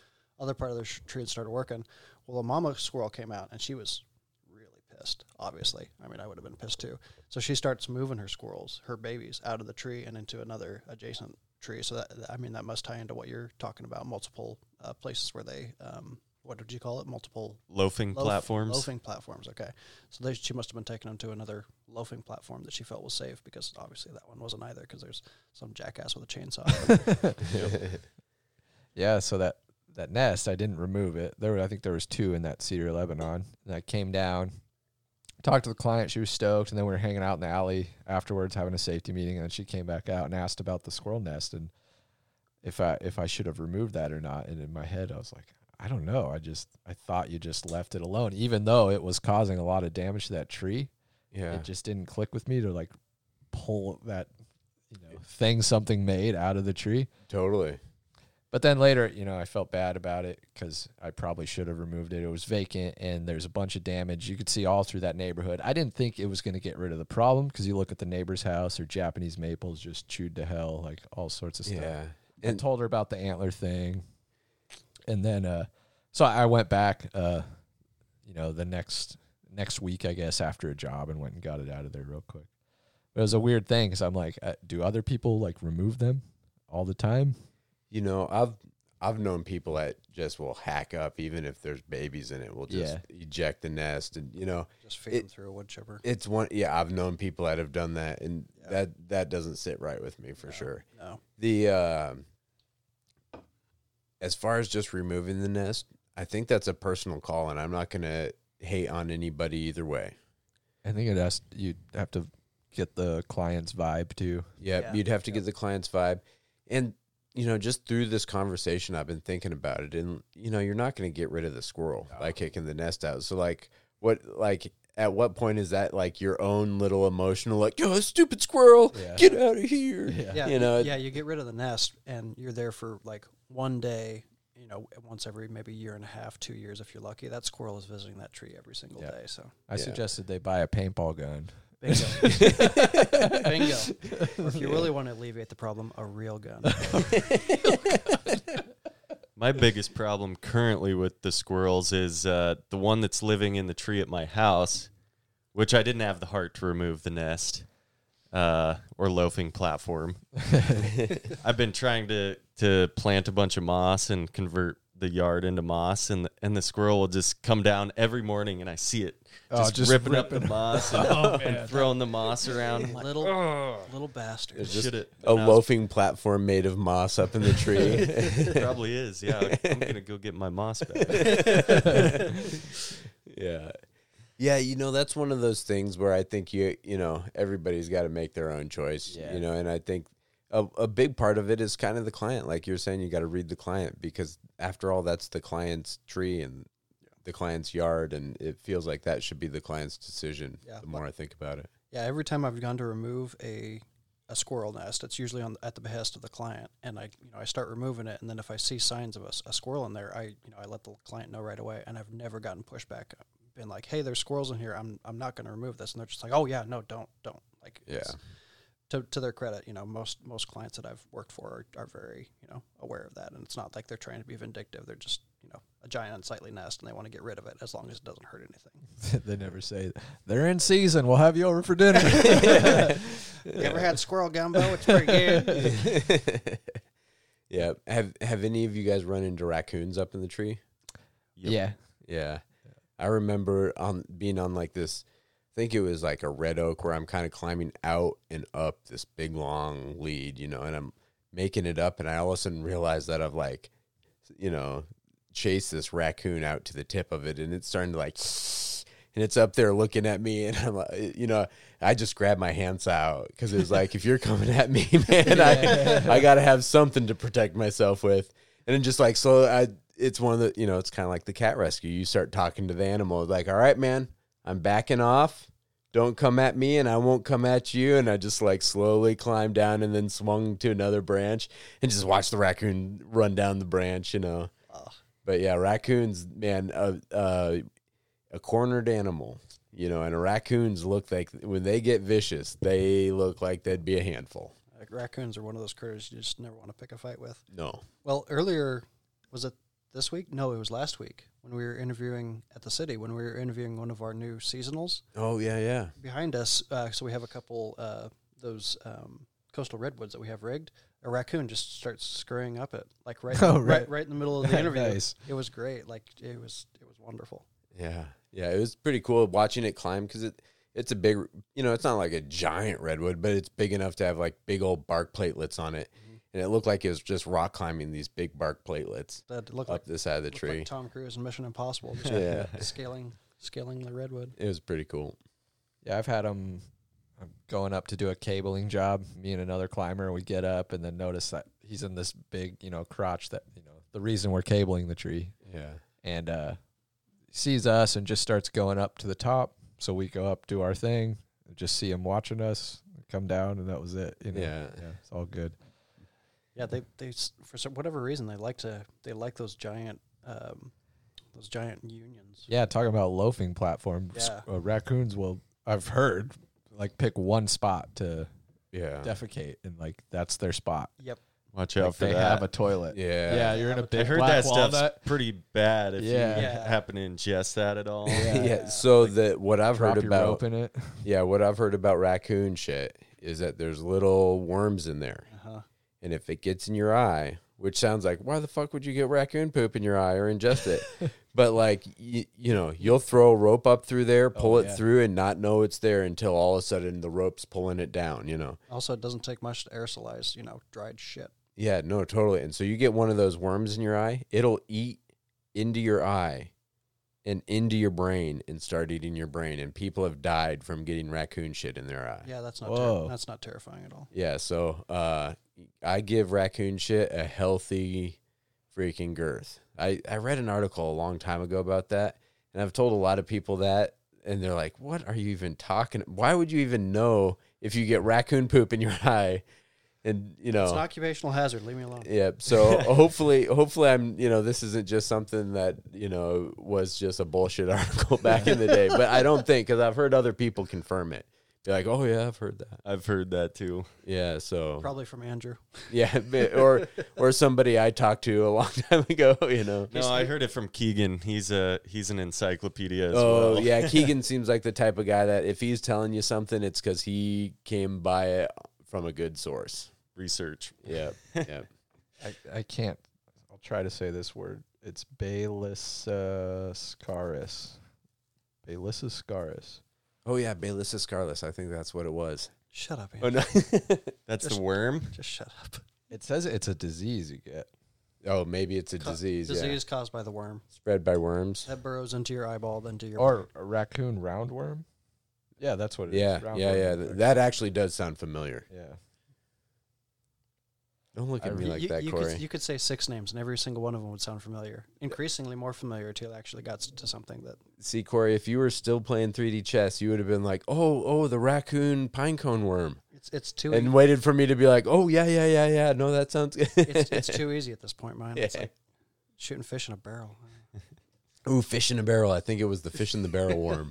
other part of the tree and started working. Well, a mama squirrel came out, and she was really pissed, obviously. I mean, I would have been pissed too. So she starts moving her squirrels, her babies, out of the tree and into another adjacent tree. So that must tie into what you're talking about, multiple places where they what did you call it? Multiple loafing platforms. Loafing platforms. Okay, so she must have been taking them to another loafing platform that she felt was safe, because obviously that one wasn't either, because there's some jackass with a chainsaw. Yep. Yeah. So that nest, I didn't remove it. I think there was 2 in that Cedar Lebanon, and I came down, talked to the client. She was stoked, and then we were hanging out in the alley afterwards, having a safety meeting, and then she came back out and asked about the squirrel nest and if I should have removed that or not. And in my head, I was like, I don't know. I thought you just left it alone, even though it was causing a lot of damage to that tree. Yeah. It just didn't click with me to pull that thing something made out of the tree. Totally. But then later, I felt bad about it because I probably should have removed it. It was vacant, and there's a bunch of damage. You could see all through that neighborhood. I didn't think it was going to get rid of the problem because you look at the neighbor's house, their Japanese maples just chewed to hell, all sorts of stuff. Yeah. And told her about the antler thing. And then, so I went back, the next week, I guess, after a job, and went and got it out of there real quick. But it was a weird thing because I'm like, do other people, remove them all the time? I've known people that just will hack up, even if there's babies in it. We'll just eject the nest and, just feed them through a wood chipper. It's one. Yeah. I've known people that have done that, and that doesn't sit right with me for sure. No. As far as just removing the nest, I think that's a personal call, and I'm not going to hate on anybody either way. I think you'd have to get the client's vibe too. Yep, yeah. You'd have to get the client's vibe. And, just through this conversation, I've been thinking about it, and, you're not going to get rid of the squirrel by kicking the nest out. So, at what point is that your own little emotional, stupid squirrel, get out of here? Yeah. Yeah. You get rid of the nest, and you're there for one day, once every maybe year and a half, 2 years if you're lucky. That squirrel is visiting that tree every single day. So I suggested they buy a paintball gun. Bingo. Bingo. Or if you really want to alleviate the problem, a real gun. My biggest problem currently with the squirrels is the one that's living in the tree at my house, which I didn't have the heart to remove the nest or loafing platform. I've been trying to plant a bunch of moss and convert the yard into moss, and the squirrel will just come down every morning, and I see it just ripping up the moss and throwing the moss around. I'm like, little bastard. It's just a loafing platform made of moss up in the tree. It probably is, yeah. I'm going to go get my moss back. Yeah. Yeah, that's one of those things where I think, everybody's got to make their own choice, and I think a big part of it is kind of the client. Like you're saying, you got to read the client, because after all, that's the client's tree and the client's yard, and it feels like that should be the client's decision the more I think about it. Yeah, every time I've gone to remove a squirrel nest, it's usually at the behest of the client, and I I start removing it, and then if I see signs of a squirrel in there, I let the client know right away, and I've never gotten pushback. I've been like, hey, there's squirrels in here, I'm not going to remove this, and they're just like, oh yeah, no, don't. To their credit, most clients that I've worked for are very, aware of that. And it's not like they're trying to be vindictive. They're just, a giant unsightly nest, and they want to get rid of it as long as it doesn't hurt anything. They never say, they're in season, we'll have you over for dinner. You ever had squirrel gumbo? It's pretty good. Yeah. Have any of you guys run into raccoons up in the tree? Yep. Yeah. I remember being on this, I think it was a red oak where I'm kind of climbing out and up this big long lead, and I'm making it up, and I all of a sudden realize that I've chased this raccoon out to the tip of it, and it's starting to and it's up there looking at me, and I'm like, you know, I just grabbed my hand out because it was like, if you're coming at me, man, I got to have something to protect myself with. And then just like, so it's one of the, you know, it's kind of like the cat rescue. You start talking to the animal like, all right, man, I'm backing off. Don't come at me and I won't come at you. And I just like slowly climbed down and then swung to another branch and just watched the raccoon run down the branch, you know. Oh. But yeah, raccoons, man, a cornered animal, you know, and raccoons look like when they get vicious, they look like they'd be a handful. Like raccoons are one of those critters you just never want to pick a fight with. No. Well, earlier, was it this week? No, it was last week when we were interviewing at the city, when we were interviewing one of our new seasonals. Oh, yeah, yeah. Behind us, so we have a couple, those coastal redwoods that we have rigged. A raccoon just starts scurrying up it, like right in the middle of the interview. Nice. It was great. Like, it was wonderful. Yeah, yeah. It was pretty cool watching it climb because it's a big, you know, it's not like a giant redwood, but it's big enough to have like big old bark platelets on it. Mm-hmm. And it looked like it was just rock climbing these big bark platelets that looked up like, the side of the tree. Like Tom Cruise in Mission Impossible, just yeah. scaling the redwood. It was pretty cool. Yeah, I've had them going up to do a cabling job. Me and another climber, we get up and then notice that he's in this big, you know, crotch that, you know, the reason we're cabling the tree. Yeah. And sees us and just starts going up to the top. So we go up, do our thing, just see him watching us, come down, and that was it. You know? Yeah, it's all good. Yeah, they for some, whatever reason they like those giant unions. Yeah, talking about loafing platform. Yeah. Raccoons will, I've heard, like pick one spot to defecate, and like that's their spot. Yep. Watch out for that. They have a toilet. Yeah. Yeah, you're in a big black walnut. I heard that stuff's pretty bad if you happen to ingest that at all. Yeah. Yeah. So like that what I've heard about it. Yeah, what I've heard about raccoon shit is that there's little worms in there. Uh-huh. And if it gets in your eye, which sounds like why the fuck would you get raccoon poop in your eye or ingest it? But like you know, you'll throw a rope up through there, pull it through and not know it's there until all of a sudden the rope's pulling it down, you know. Also, it doesn't take much to aerosolize, you know, dried shit. Yeah, no, totally. And so you get one of those worms in your eye, it'll eat into your eye and into your brain and start eating your brain. And people have died from getting raccoon shit in their eye. Yeah, that's not terrifying at all. Yeah, so I give raccoon shit a healthy freaking girth. I read an article a long time ago about that, and I've told a lot of people that, and they're like, what are you even talking? Why would you even know if you get raccoon poop in your eye? And you know, it's an occupational hazard. Leave me alone. Yeah. So hopefully, I'm. You know, this isn't just something that you know was just a bullshit article back in the day. But I don't think because I've heard other people confirm it. They're like, oh yeah, I've heard that. I've heard that too. Yeah. So probably from Andrew. Yeah, or somebody I talked to a long time ago. You know. No, I heard it from Keegan. He's an encyclopedia as well. Oh yeah, Keegan seems like the type of guy that if he's telling you something, it's because he came by it from a good source. Research. Yeah. Yeah. I can't. I'll try to say this word. It's Baylisascaris. Baylisascaris. Oh, yeah. Baylisascaris. I think that's what it was. Shut up, Andrew. Oh, no. That's the worm? Just shut up. It says it's a disease you get. Oh, maybe it's a disease. Disease caused by the worm. Spread by worms. That burrows into your eyeball, then to your Or body. A raccoon roundworm. Yeah, that's what it is. Yeah. That actually does sound familiar. Yeah. Don't look at me like that, Corey. You could say six names, and every single one of them would sound familiar. Increasingly more familiar until it actually got to something that... See, Corey, if you were still playing 3D chess, you would have been like, oh, the raccoon pinecone worm. It's too easy. And waited for me to be like, oh, yeah. No, that sounds good. It's too easy at this point, man. Yeah. It's like shooting fish in a barrel. Ooh, fish in a barrel. I think it was the fish in the barrel worm.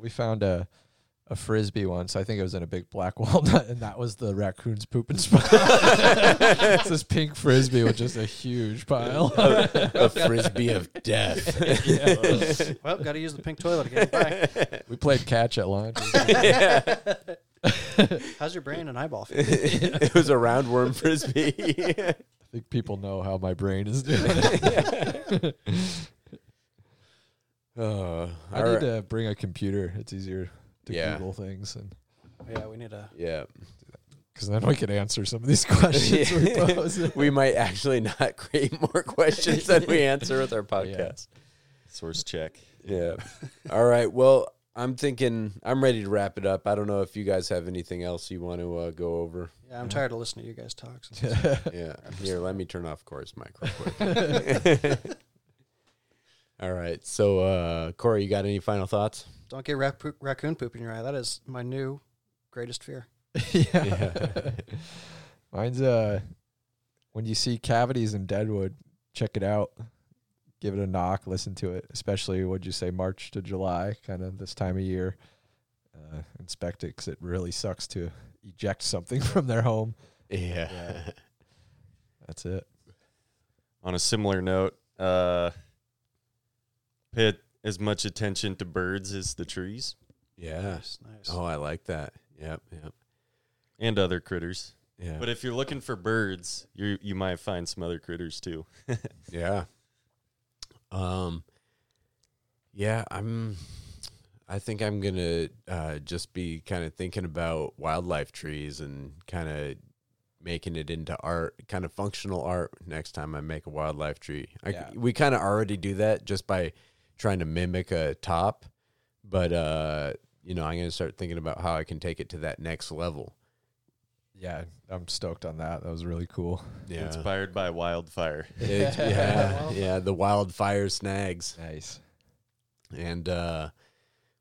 We found a frisbee once. I think it was in a big black walnut, and that was the raccoon's pooping spot. It's this pink frisbee with just a huge pile. A frisbee of death. Yeah, well, got to use the pink toilet again. Bye. We played catch at lunch. Yeah. How's your brain and eyeball feel? It was a roundworm frisbee. I think people know how my brain is doing. I need to bring a computer. It's easier to Google things. And we need to. Yeah. Because then we can answer some of these questions we pose. We might actually not create more questions than we answer with our podcast. Yeah. Source check. Yeah. All right. Well, I'm thinking I'm ready to wrap it up. I don't know if you guys have anything else you want to go over. Yeah, I'm tired of listening to you guys talk. Yeah. Here, let me turn off Corey's mic real quick. All right. So, Corey, you got any final thoughts? Don't get raccoon poop in your eye. That is my new greatest fear. Yeah. Mine's when you see cavities in deadwood, check it out. Give it a knock, listen to it, especially, what'd you say, March to July, kind of this time of year. Inspect it, because it really sucks to eject something from their home. Yeah. That's it. On a similar note, pay as much attention to birds as the trees. Yeah. Nice. Oh, I like that. Yep. And other critters. Yeah. But if you're looking for birds, you might find some other critters too. Yeah. I think I'm going to just be kind of thinking about wildlife trees and kind of making it into art, kind of functional art next time I make a wildlife tree. Yeah. We kind of already do that just by trying to mimic a top, but I'm going to start thinking about how I can take it to that next level. Yeah, I'm stoked on that. That was really cool. Yeah. Inspired by wildfire. The wildfire snags. Nice. And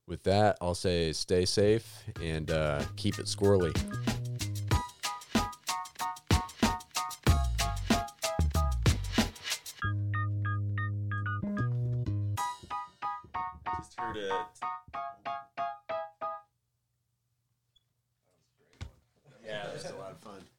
with that, I'll say stay safe and keep it squirrely. Just heard Yeah, that was a lot of fun.